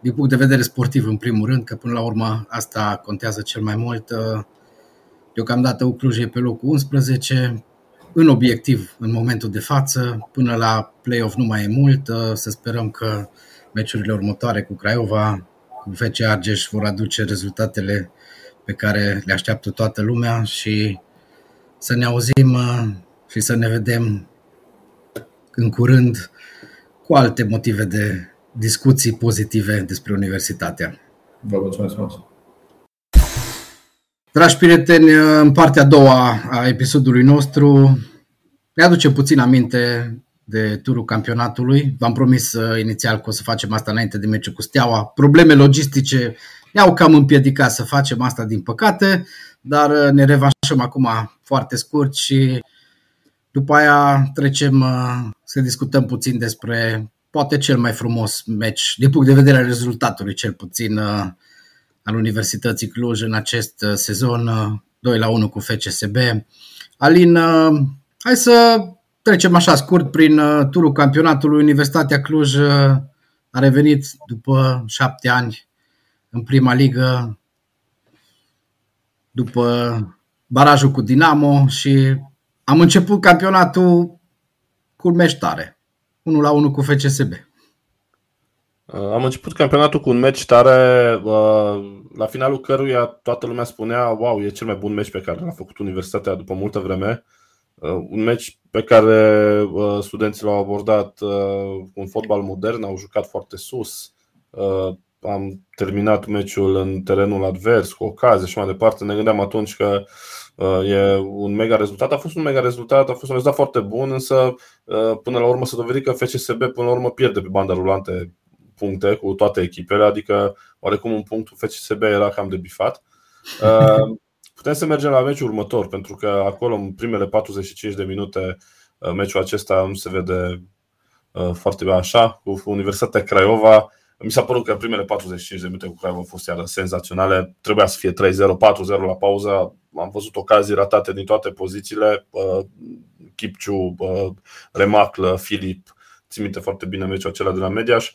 din punct de vedere sportiv, în primul rând, că până la urmă asta contează cel mai mult. Deocamdată U Cluj e pe locul unsprezece, în obiectiv în momentul de față, până la play-off nu mai e mult. Să sperăm că meciurile următoare cu Craiova, cu F C Argeș vor aduce rezultatele pe care le așteaptă toată lumea și să ne auzim și să ne vedem în curând cu alte motive de discuții pozitive despre Universitatea. Vă mulțumesc frumos! Dragi prieteni, în partea a doua a episodului nostru ne aduce puțin aminte de turul campionatului. V-am promis inițial că o să facem asta înainte de meciul cu Steaua. Probleme logistice ne-au cam împiedicat să facem asta, din păcate, dar ne revanșăm acum foarte scurt și după aia trecem să discutăm puțin despre poate cel mai frumos meci, din punct de vedere al rezultatului, cel puțin, al Universității Cluj în acest sezon, doi la unu cu F C S B. Alin, hai să trecem așa scurt prin turul campionatului. Universitatea Cluj a revenit după șapte ani în prima ligă, după barajul cu Dinamo și am început campionatul cu un meci tare. unu la unu cu F C S B. Am început campionatul cu un meci tare, la finalul căruia toată lumea spunea wow, e cel mai bun meci pe care l-a făcut Universitatea după multă vreme. Un meci pe care studenții l-au abordat cu un fotbal modern, au jucat foarte sus. Am terminat meciul în terenul advers, cu ocazie și mai departe. Ne gândeam atunci că e un mega rezultat, a fost un mega rezultat, a fost un rezultat foarte bun, însă până la urmă s-a dovedit că F C S B până la urmă pierde pe banda rulantă puncte cu toate echipele, adică oarecum un punct F C S B era cam de bifat. Putem să mergem la meciul următor, pentru că acolo în primele patruzeci și cinci de minute meciul acesta nu se vede foarte bine așa, cu Universitatea Craiova. Mi s-a părut că primele patruzeci și cinci de minute cu Craiova au fost iară senzaționale. Trebuia să fie trei zero, patru zero la pauză. Am văzut ocazii ratate din toate pozițiile. Chipciu, Remaclă, Filip, țin minte foarte bine meciul acela de la Mediaș.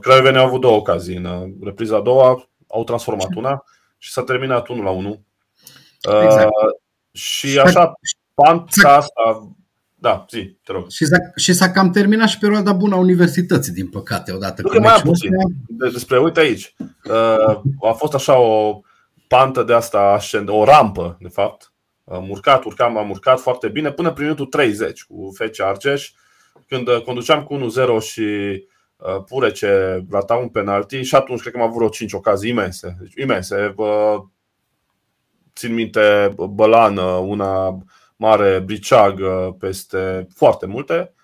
Craiovenii au avut două ocazii în repriza a doua, au transformat una și s-a terminat unu la unu. Exact. Uh, și așa, panța asta... Da, zi, te rog. Și s-a, și s-a cam terminat și perioada bună a universității, din păcate, odată. Că mai puțin. Despre, uite aici, uh, a fost așa o pantă de asta, o rampă, de fapt. Am urcat, urcam, am urcat foarte bine, până prin minutul treizeci cu F C Argeș, când conduceam cu unu zero și uh, Purece rata un penalti și atunci cred că am avut vreo cinci ocazii imense. Deci, imense. Uh, țin minte Bălană, una... mare, briceagă, peste foarte multe.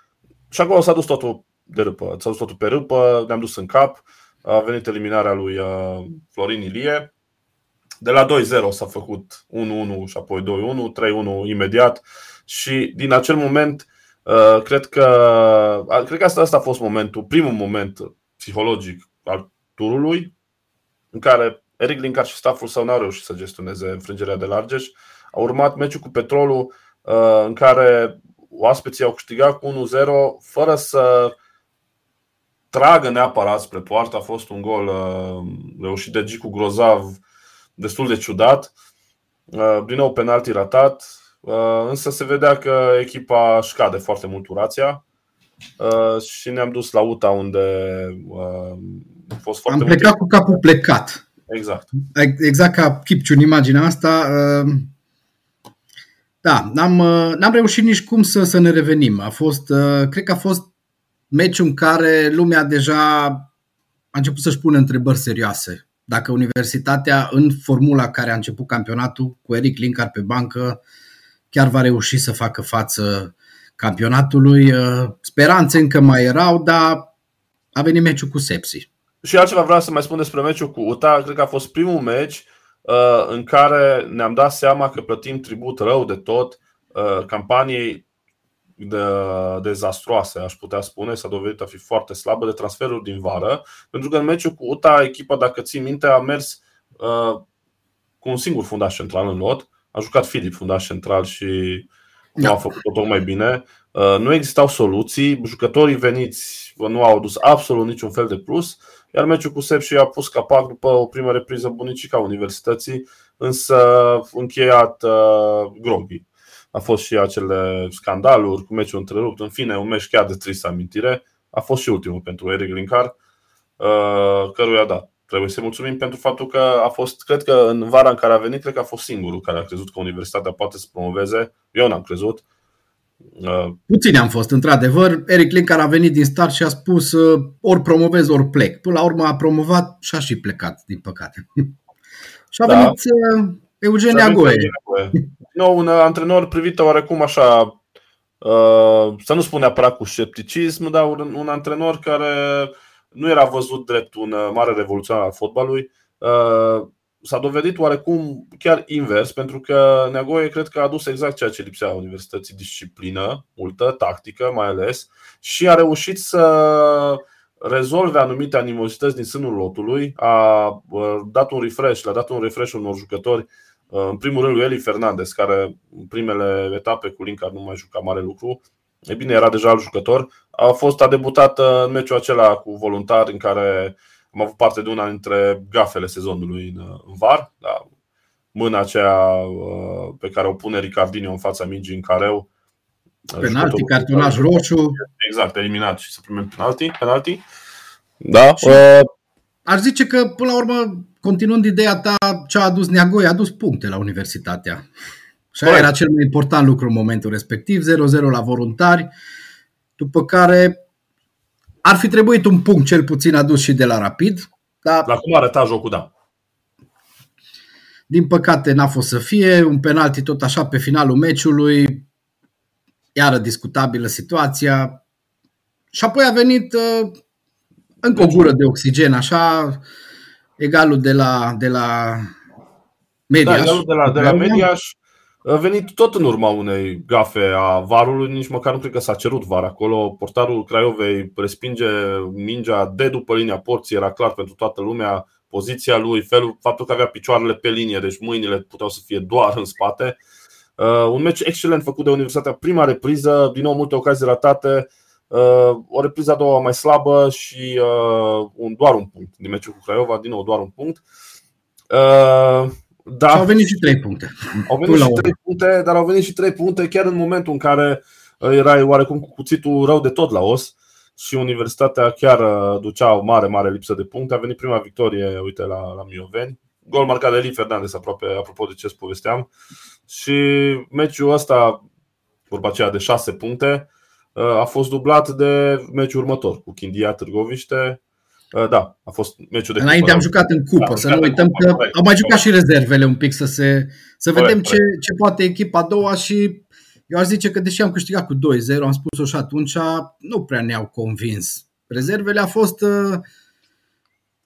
Și acolo s-a dus totul de râpă. S-a dus totul pe râpă, ne-am dus în cap. A venit eliminarea lui Florin Ilie. De la doi zero s-a făcut unu unu și apoi doi unu, trei unu imediat. Și din acel moment, cred că cred că asta, asta a fost momentul, primul moment psihologic al turului, în care Eric Lincar și stafful său n-au reușit să gestioneze înfrângerea de la Argeș. A urmat meciul cu Petrolul, în care oaspeții au câștigat cu unu zero fără să tragă neapărat spre poartă. A fost un gol reușit de Gicu Grozav, destul de ciudat. Din nou penalti ratat, însă se vedea că echipa își cade foarte mult turația și ne-am dus la U T A, unde a fost foarte Am plecat mult... cu capul plecat. Exact. Exact ca Kipciu în imaginea asta. Da, n-am, n-am reușit nici cum să, să ne revenim. A fost, cred că a fost meciul în care lumea deja a început să-și pună întrebări serioase. Dacă Universitatea, în formula care a început campionatul, cu Eric Lincar pe bancă, chiar va reuși să facă față campionatului. Speranțe încă mai erau, dar a venit meciul cu Sepsi. Și altceva vreau să mai spun despre meciul cu U T A. Cred că a fost primul meci în care ne-am dat seama că plătim tribut rău de tot campaniei de dezastroase, aș putea spune, s-a dovedit a fi foarte slabă, de transferuri din vară, pentru că în meciul cu U T A, echipa, dacă ții minte, a mers uh, cu un singur fundaș central în lot, a jucat Filip fundaș central și nu a făcut-o tocmai bine, uh, nu existau soluții, jucătorii veniți nu au adus absolut niciun fel de plus. Iar meciul cu Sepsi a pus capac după o primă repriză bunicica Universității, însă încheiat uh, groghi. A fost și acele scandaluri cu meciul întrerupt. În fine, un meci chiar de tristă amintire. A fost și ultimul pentru Eric Lincar, uh, căruia da, trebuie să-i mulțumim pentru faptul că a fost, cred că în vara în care a venit, cred că a fost singurul care a crezut că Universitatea poate să promoveze. Eu n-am crezut. Uh, Puțini am fost, într-adevăr. Eric Lincar a venit din start și a spus uh, ori promovez, ori plec. Până la urmă a promovat și a și plecat, din păcate. Și a da. venit uh, Eugen Neagoe. Nou, un antrenor privit oarecum așa, uh, să nu spun neapărat cu scepticism, dar un, un antrenor care nu era văzut drept un uh, mare revoluționar al fotbalului. Uh, S-a dovedit oarecum chiar invers, pentru că Neagoe cred că a adus exact ceea ce lipsea Universității, disciplină, multă, tactică mai ales, și a reușit să rezolve anumite animozități din sânul lotului, a dat un refresh, le-a dat un refresh unor jucători, în primul rând lui Eli Fernández, care în primele etape cu Lincar nu mai juca mare lucru, e bine, era deja alt jucător, a fost a debutat în meciul acela cu Voluntari, în care am avut parte de una dintre gafele sezonului în V A R, da. Mâna aceea pe care o pune Ricardinho în fața mingii în careu. Penalti, cartonaj roșu. Exact, eliminat și să primim penalti, penalti. Da. Uh... Aș zice că, până la urmă, continuând ideea ta, ce a adus Neagoe, a adus puncte la Universitatea. Și aia era cel mai important lucru în momentul respectiv, zero zero la Voluntari, după care... Ar fi trebuit un punct cel puțin adus și de la Rapid. Dar la cum arăta jocul, da. Din păcate n-a fost să fie. Un penalti tot așa pe finalul meciului. Iară discutabilă situația. Și apoi a venit uh, încă o gură de oxigen. Așa, egalul de la, de la Mediaș. Da, egalul de la, de la Mediaș a venit tot în urma unei gafe a varului, nici măcar nu cred că s-a cerut var acolo. Portarul Craiovei respinge mingea de după linia porții, era clar pentru toată lumea poziția lui, felul, faptul că avea picioarele pe linie, deci mâinile puteau să fie doar în spate. Uh, un meci excelent făcut de Universitatea, prima repriză, din nou multe ocazii ratate, O repriză a doua mai slabă și un, doar un punct din meciul cu Craiova, din nou doar un punct. Da. Au venit și trei puncte. Au venit și trei puncte, dar au venit și trei puncte chiar în momentul în care erai oarecum cu cuțitul rău de tot la os și Universitatea chiar ducea o mare, mare lipsă de puncte. A venit prima victorie, uite, la, la Mioveni. Gol marcat de Eli Fernández, aproape, apropo de ce-ți povesteam. Și meciul ăsta, vorba aceea de șase puncte, a fost dublat de meciul următor cu Chindia Târgoviște. Da, a fost meciul de cupă. Înainte am jucat în cupă, da, să nu uităm cupă, că corect, am mai jucat corect. Și rezervele un pic să se să corect, vedem ce, ce poate echipa a doua și eu aș zice că deși am câștigat cu doi zero, am spus-o și atunci, nu prea ne-au convins. Rezervele a fost... Uh...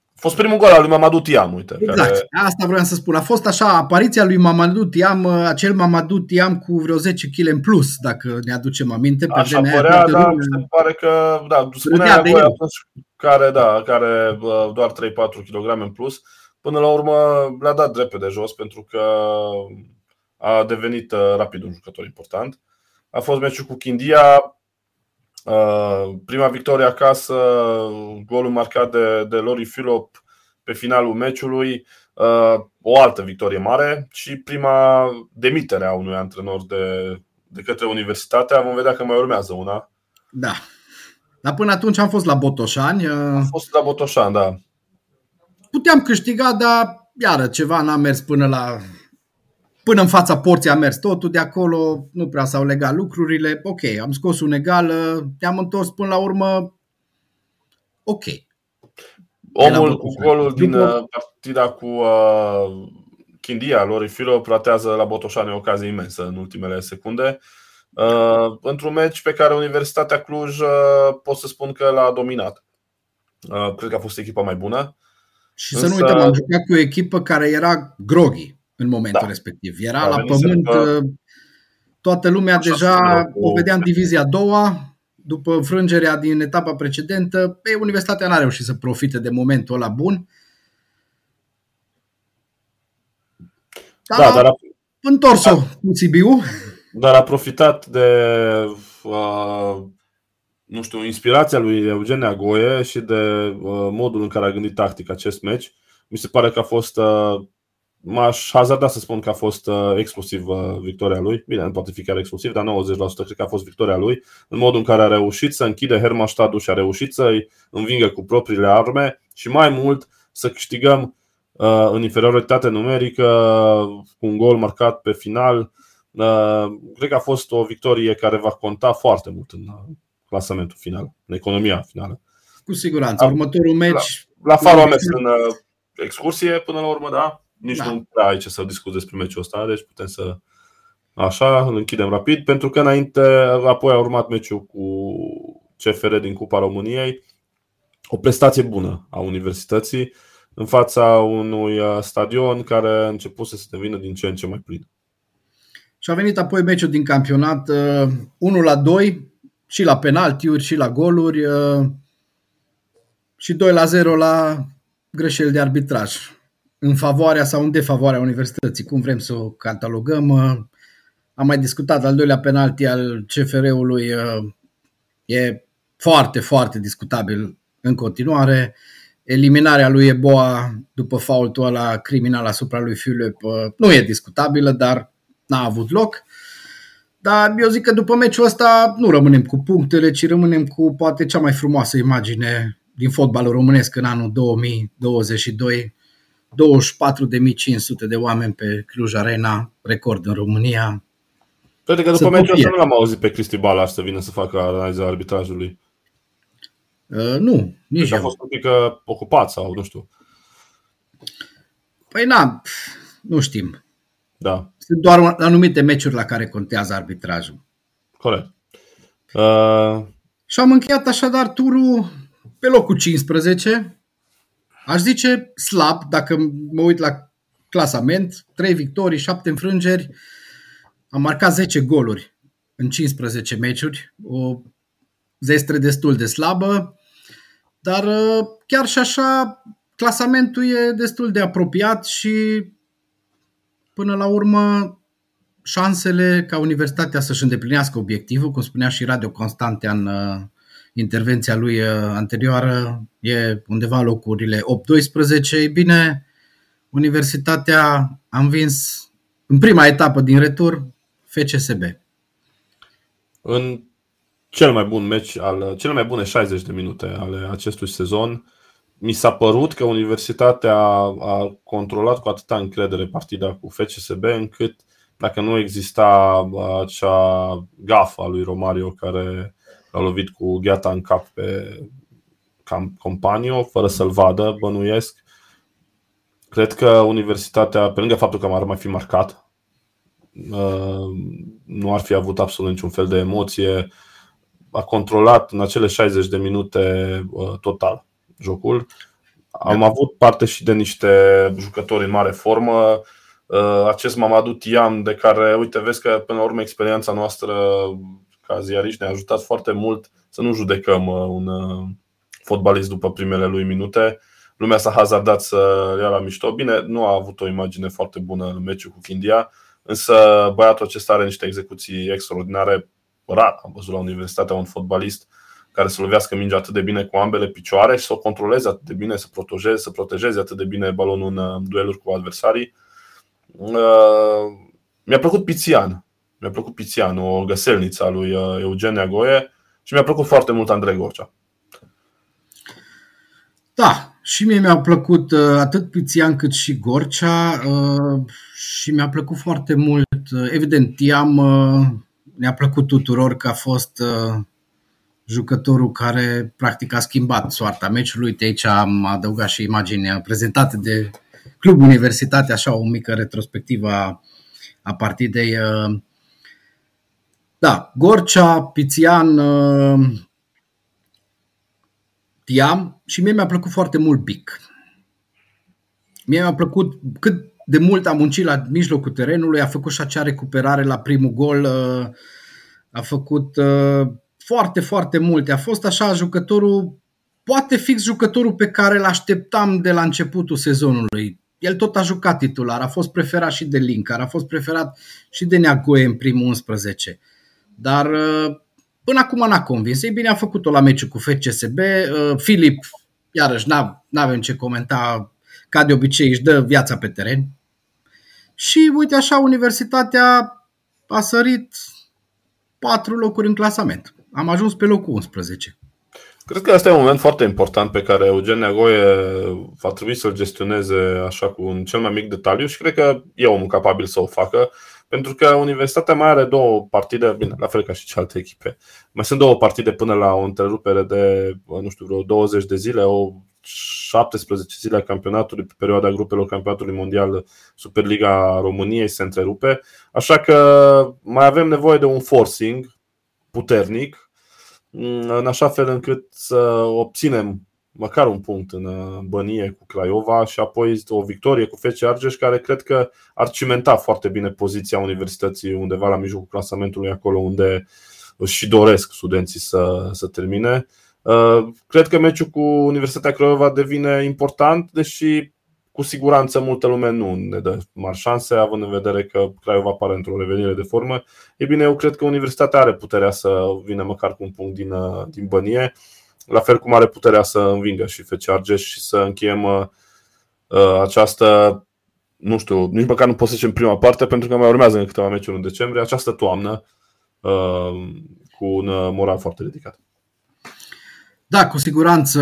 A fost primul gol al lui Mamadou Thiam, uite. Exact, care... asta vreau să spun. A fost așa, apariția lui Mamadou Thiam, acel Mamadou Thiam cu vreo zece kilograme în plus, dacă ne aducem aminte. Pe așa părea, dar da, se pare că... Da, spunea voi atunci... Care, da, care doar trei patru kilograme în plus. Până la urmă le-a dat repede jos pentru că a devenit rapid un jucător important. A fost meciul cu Chindia, prima victorie acasă, golul marcat de, de Lori Filip pe finalul meciului, o altă victorie mare și prima demitere a unui antrenor de, de către Universitatea. Vom vedea că mai urmează una. Da. Dar până atunci am fost la Botoșani. Am fost la Botoșani, da. Puteam câștiga, dar iară ceva n-a mers până la până în fața porții a mers totul. De acolo nu prea s-au legat lucrurile. Ok, am scos un egal, te-am întors până la urmă. Ok. Omul cu golul din partida cu uh, Chindia, Lori Filip, ratează la Botoșani o ocazie imensă în ultimele secunde. Uh, într-un meci pe care Universitatea Cluj uh, pot să spun că l-a dominat. Uh, cred că a fost echipa mai bună. Și însă... să nu uităm, am jucat cu o echipă care era groghi în momentul da. respectiv. Era a la pământ, că... toată lumea așa deja o vedea în divizia a doua, după înfrângerea din etapa precedentă. Ei, Universitatea n-a reușit să profite de momentul ăla bun. Dar, da, dar a întors-o da. cu Sibiu. Dar a profitat de uh, nu știu, inspirația lui Eugen Neagoe și de uh, modul în care a gândit tactic acest meci. Mi se pare că a fost, uh, m-aș hazarda să spun că a fost uh, exclusiv uh, victoria lui. Bine, nu poate fi chiar exclusiv, dar nouăzeci la sută cred că a fost victoria lui. În modul în care a reușit să închide Hermannstadtul și a reușit să-i învingă cu propriile arme și mai mult să câștigăm uh, în inferioritate numerică cu un gol marcat pe final. Cred că a fost o victorie care va conta foarte mult în clasamentul final, în economia finală. Cu siguranță, următorul meci La, la Faro a mers în excursie până la urmă, da? Nici da. nu prea ai ce să discut despre meciul ăsta. Deci putem să așa, îl închidem rapid. Pentru că înainte, apoi a urmat meciul cu C F R din Cupa României. O prestație bună a Universității în fața unui stadion care a început să se devină din ce în ce mai plin. Și a venit apoi meciul din campionat unu la doi, și la penaltiuri, și la goluri, și doi la zero la greșeli de arbitraj. În favoarea sau în defavoarea Universității, cum vrem să o catalogăm. Am mai discutat, al doilea penalti al C F R-ului e foarte, foarte discutabil în continuare. Eliminarea lui Eboa după faultul ăla criminal asupra lui Filip nu e discutabilă, dar n-a avut loc, dar eu zic că după meciul ăsta nu rămânem cu punctele, ci rămânem cu poate cea mai frumoasă imagine din fotbalul românesc în anul două mii douăzeci și doi. douăzeci și patru de mii cinci sute de oameni pe Cluj Arena, record în România. Cred că după meciul ăsta nu l-am auzit pe Cristi Balaș să vină să facă analiza arbitrajului. Uh, nu, nici eu. A fost un pic ocupat sau nu știu. Păi na, nu știm. Da. Sunt doar anumite meciuri la care contează arbitrajul. Corect. Uh... Și am încheiat așadar turul pe locul cincisprezece. Aș zice slab, dacă mă uit la clasament. trei victorii, șapte înfrângeri. Am marcat zece goluri în cincisprezece meciuri. O zestre destul de slabă. Dar chiar și așa clasamentul e destul de apropiat și... Până la urmă, șansele ca Universitatea să-și îndeplinească obiectivul, cum spunea și Radu Constantea în intervenția lui anterioară e undeva locurile opt doisprezece. Ei bine, Universitatea a învins în prima etapă din retur F C S B. În cel mai bun meci, al cele mai bune șaizeci de minute ale acestui sezon, mi s-a părut că Universitatea a controlat cu atâta încredere partida cu F C S B, încât dacă nu exista acea gafă a lui Romario care l-a lovit cu gheata în cap pe Campanio, fără să-l vadă, bănuiesc, cred că Universitatea, pe lângă faptul că ar mai fi marcat, nu ar fi avut absolut niciun fel de emoție. A controlat în acele șaizeci de minute total jocul. Am avut parte și de niște jucători în mare formă. Acest Mamadou Thiam, de care, uite, vezi că până la urmă experiența noastră ca ziariști ne-a ajutat foarte mult să nu judecăm un fotbalist după primele lui minute. Lumea s-a hazardat să ia la mișto. Bine, nu a avut o imagine foarte bună în meciul cu Chindia, însă băiatul acesta are niște execuții extraordinare. Rar am văzut la Universitatea un fotbalist care să lovească mingea atât de bine cu ambele picioare și să o controleze atât de bine, să protejeze, să protejeze atât de bine balonul în dueluri cu adversarii. Mi-a plăcut Pițian. Mi-a plăcut Pițian, o găselniță a lui Eugen Neagoe, și mi-a plăcut foarte mult Andrei Gorcea. Da, și mie mi-a plăcut atât Pițian cât și Gorcea și mi-a plăcut foarte mult. Evident, Tiam ne-a plăcut tuturor că a fost jucătorul care practic a schimbat soarta meciului. De aici am adăugat și imagini prezentate de Club Universitate, așa o mică retrospectivă a, a partidei. Da, Gorcea, Pițian, Tiam și mie mi-a plăcut foarte mult Bic. Mie mi-a plăcut cât de mult a muncit la mijlocul terenului, a făcut și acea recuperare la primul gol, a făcut foarte, foarte multe. A fost așa jucătorul, poate fix jucătorul pe care l-așteptam de la începutul sezonului. El tot a jucat titular, a fost preferat și de Lincar, a fost preferat și de Neagoe în primul unsprezece. Dar până acum n-a convins. Ei bine, a făcut-o la meciul cu F C S B. Filip, iarăși, n-avem ce comenta, ca de obicei își dă viața pe teren. Și uite așa, Universitatea a sărit patru locuri în clasament. Am ajuns pe locul unsprezece. Cred că asta e un moment foarte important pe care Eugen Neagoe va trebui să-l gestioneze așa cu un cel mai mic detaliu și cred că e omul capabil să o facă, pentru că Universitatea mai are două partide, bine, la fel ca și celelalte echipe. Mai sunt două partide până la o întrerupere de, nu știu, vreo douăzeci de zile, o șaptesprezece zile a campionatului, pe perioada grupelor campionatului mondial, Superliga României se întrerupe, așa că mai avem nevoie de un forcing puternic, în așa fel încât să obținem măcar un punct în bănie cu Craiova și apoi o victorie cu F C Argeș, care cred că ar cimenta foarte bine poziția Universității undeva la mijlocul clasamentului, acolo unde își doresc studenții să, să termine. Cred că meciul cu Universitatea Craiova devine important, deși cu siguranță multă lume nu ne dă mari șanse, având în vedere că Craiova apare într-o revenire de formă. E bine, eu cred că Universitatea are puterea să vină măcar cu un punct din, din bănie, la fel cum are puterea să învingă și F C Argeș și să încheiem uh, această, nu știu, nici măcar nu pot să zicem prima parte, pentru că mai urmează în câteva meciuri în decembrie, această toamnă uh, cu un moral foarte ridicat. Da, cu siguranță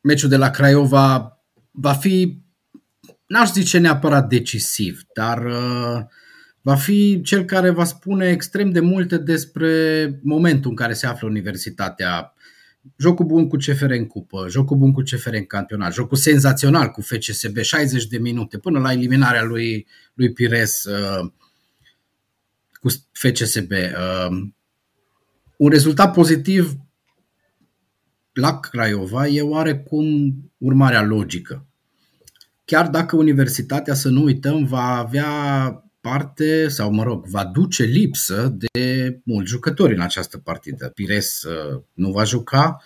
meciul de la Craiova va fi, n-aș zice neapărat decisiv, dar uh, va fi cel care va spune extrem de multe despre momentul în care se află Universitatea. Jocul bun cu C F R în cupă, jocul bun cu C F R în campionat, jocul senzațional cu F C S B, șaizeci de minute până la eliminarea lui, lui Pires uh, cu F C S B. Uh, un rezultat pozitiv la Craiova e oarecum urmarea logică. Chiar dacă Universitatea, să nu uităm, va avea parte, sau mă rog, va duce lipsă de mulți jucători în această partidă. Pires nu va juca,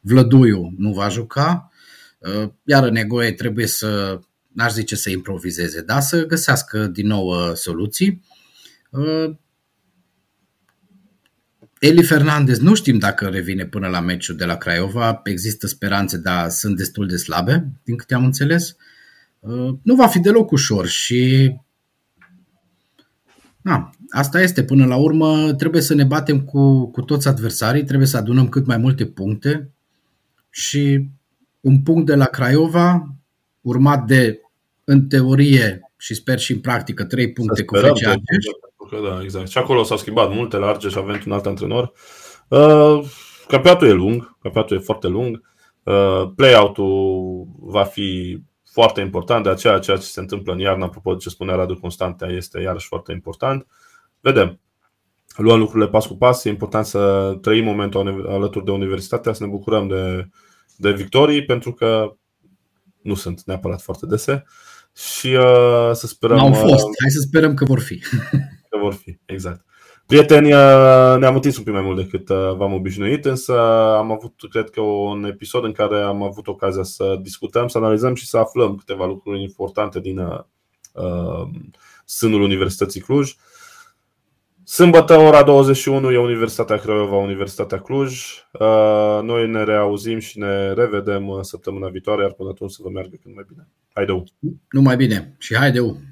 Vlădoiu nu va juca, iar Neagoe trebuie să, n-aș zice să improvizeze, dar să găsească din nou soluții. Eli Fernández nu știm dacă revine până la meciul de la Craiova, există speranțe, dar sunt destul de slabe, din câte am înțeles. Nu va fi deloc ușor și na, asta este, până la urmă trebuie să ne batem cu, cu toți adversarii, trebuie să adunăm cât mai multe puncte și un punct de la Craiova, urmat de, în teorie și sper și în practică, trei puncte cu F C Argeș. Da, exact. Și acolo s-au schimbat multe la Argeș, avem un alt antrenor. Uh, campionatul e lung, campionatul e foarte lung. Uh, play-out-ul va fi foarte important, de aceea ceea ce se întâmplă în iarnă, apropo de ce spunea Radu Constantea, este iarăși foarte important. Vedem. Luăm lucrurile pas cu pas, e important să trăim momentul alături de universitatea, să ne bucurăm de, de victorii, pentru că nu sunt neapărat foarte dese. Și uh, să sperăm... N-au fost, hai să sperăm că vor fi. Că vor fi, exact. Prieteni, ne-am întins un pic mai mult decât v-am obișnuit, însă am avut, cred că, un episod în care am avut ocazia să discutăm, să analizăm și să aflăm câteva lucruri importante din uh, sânul Universității Cluj. Sâmbătă, ora douăzeci și unu, e Universitatea Craiova, Universitatea Cluj. Uh, noi ne reauzim și ne revedem săptămâna viitoare, iar până atunci să vă meargă cât mai bine. Haideu! Numai bine și haideu!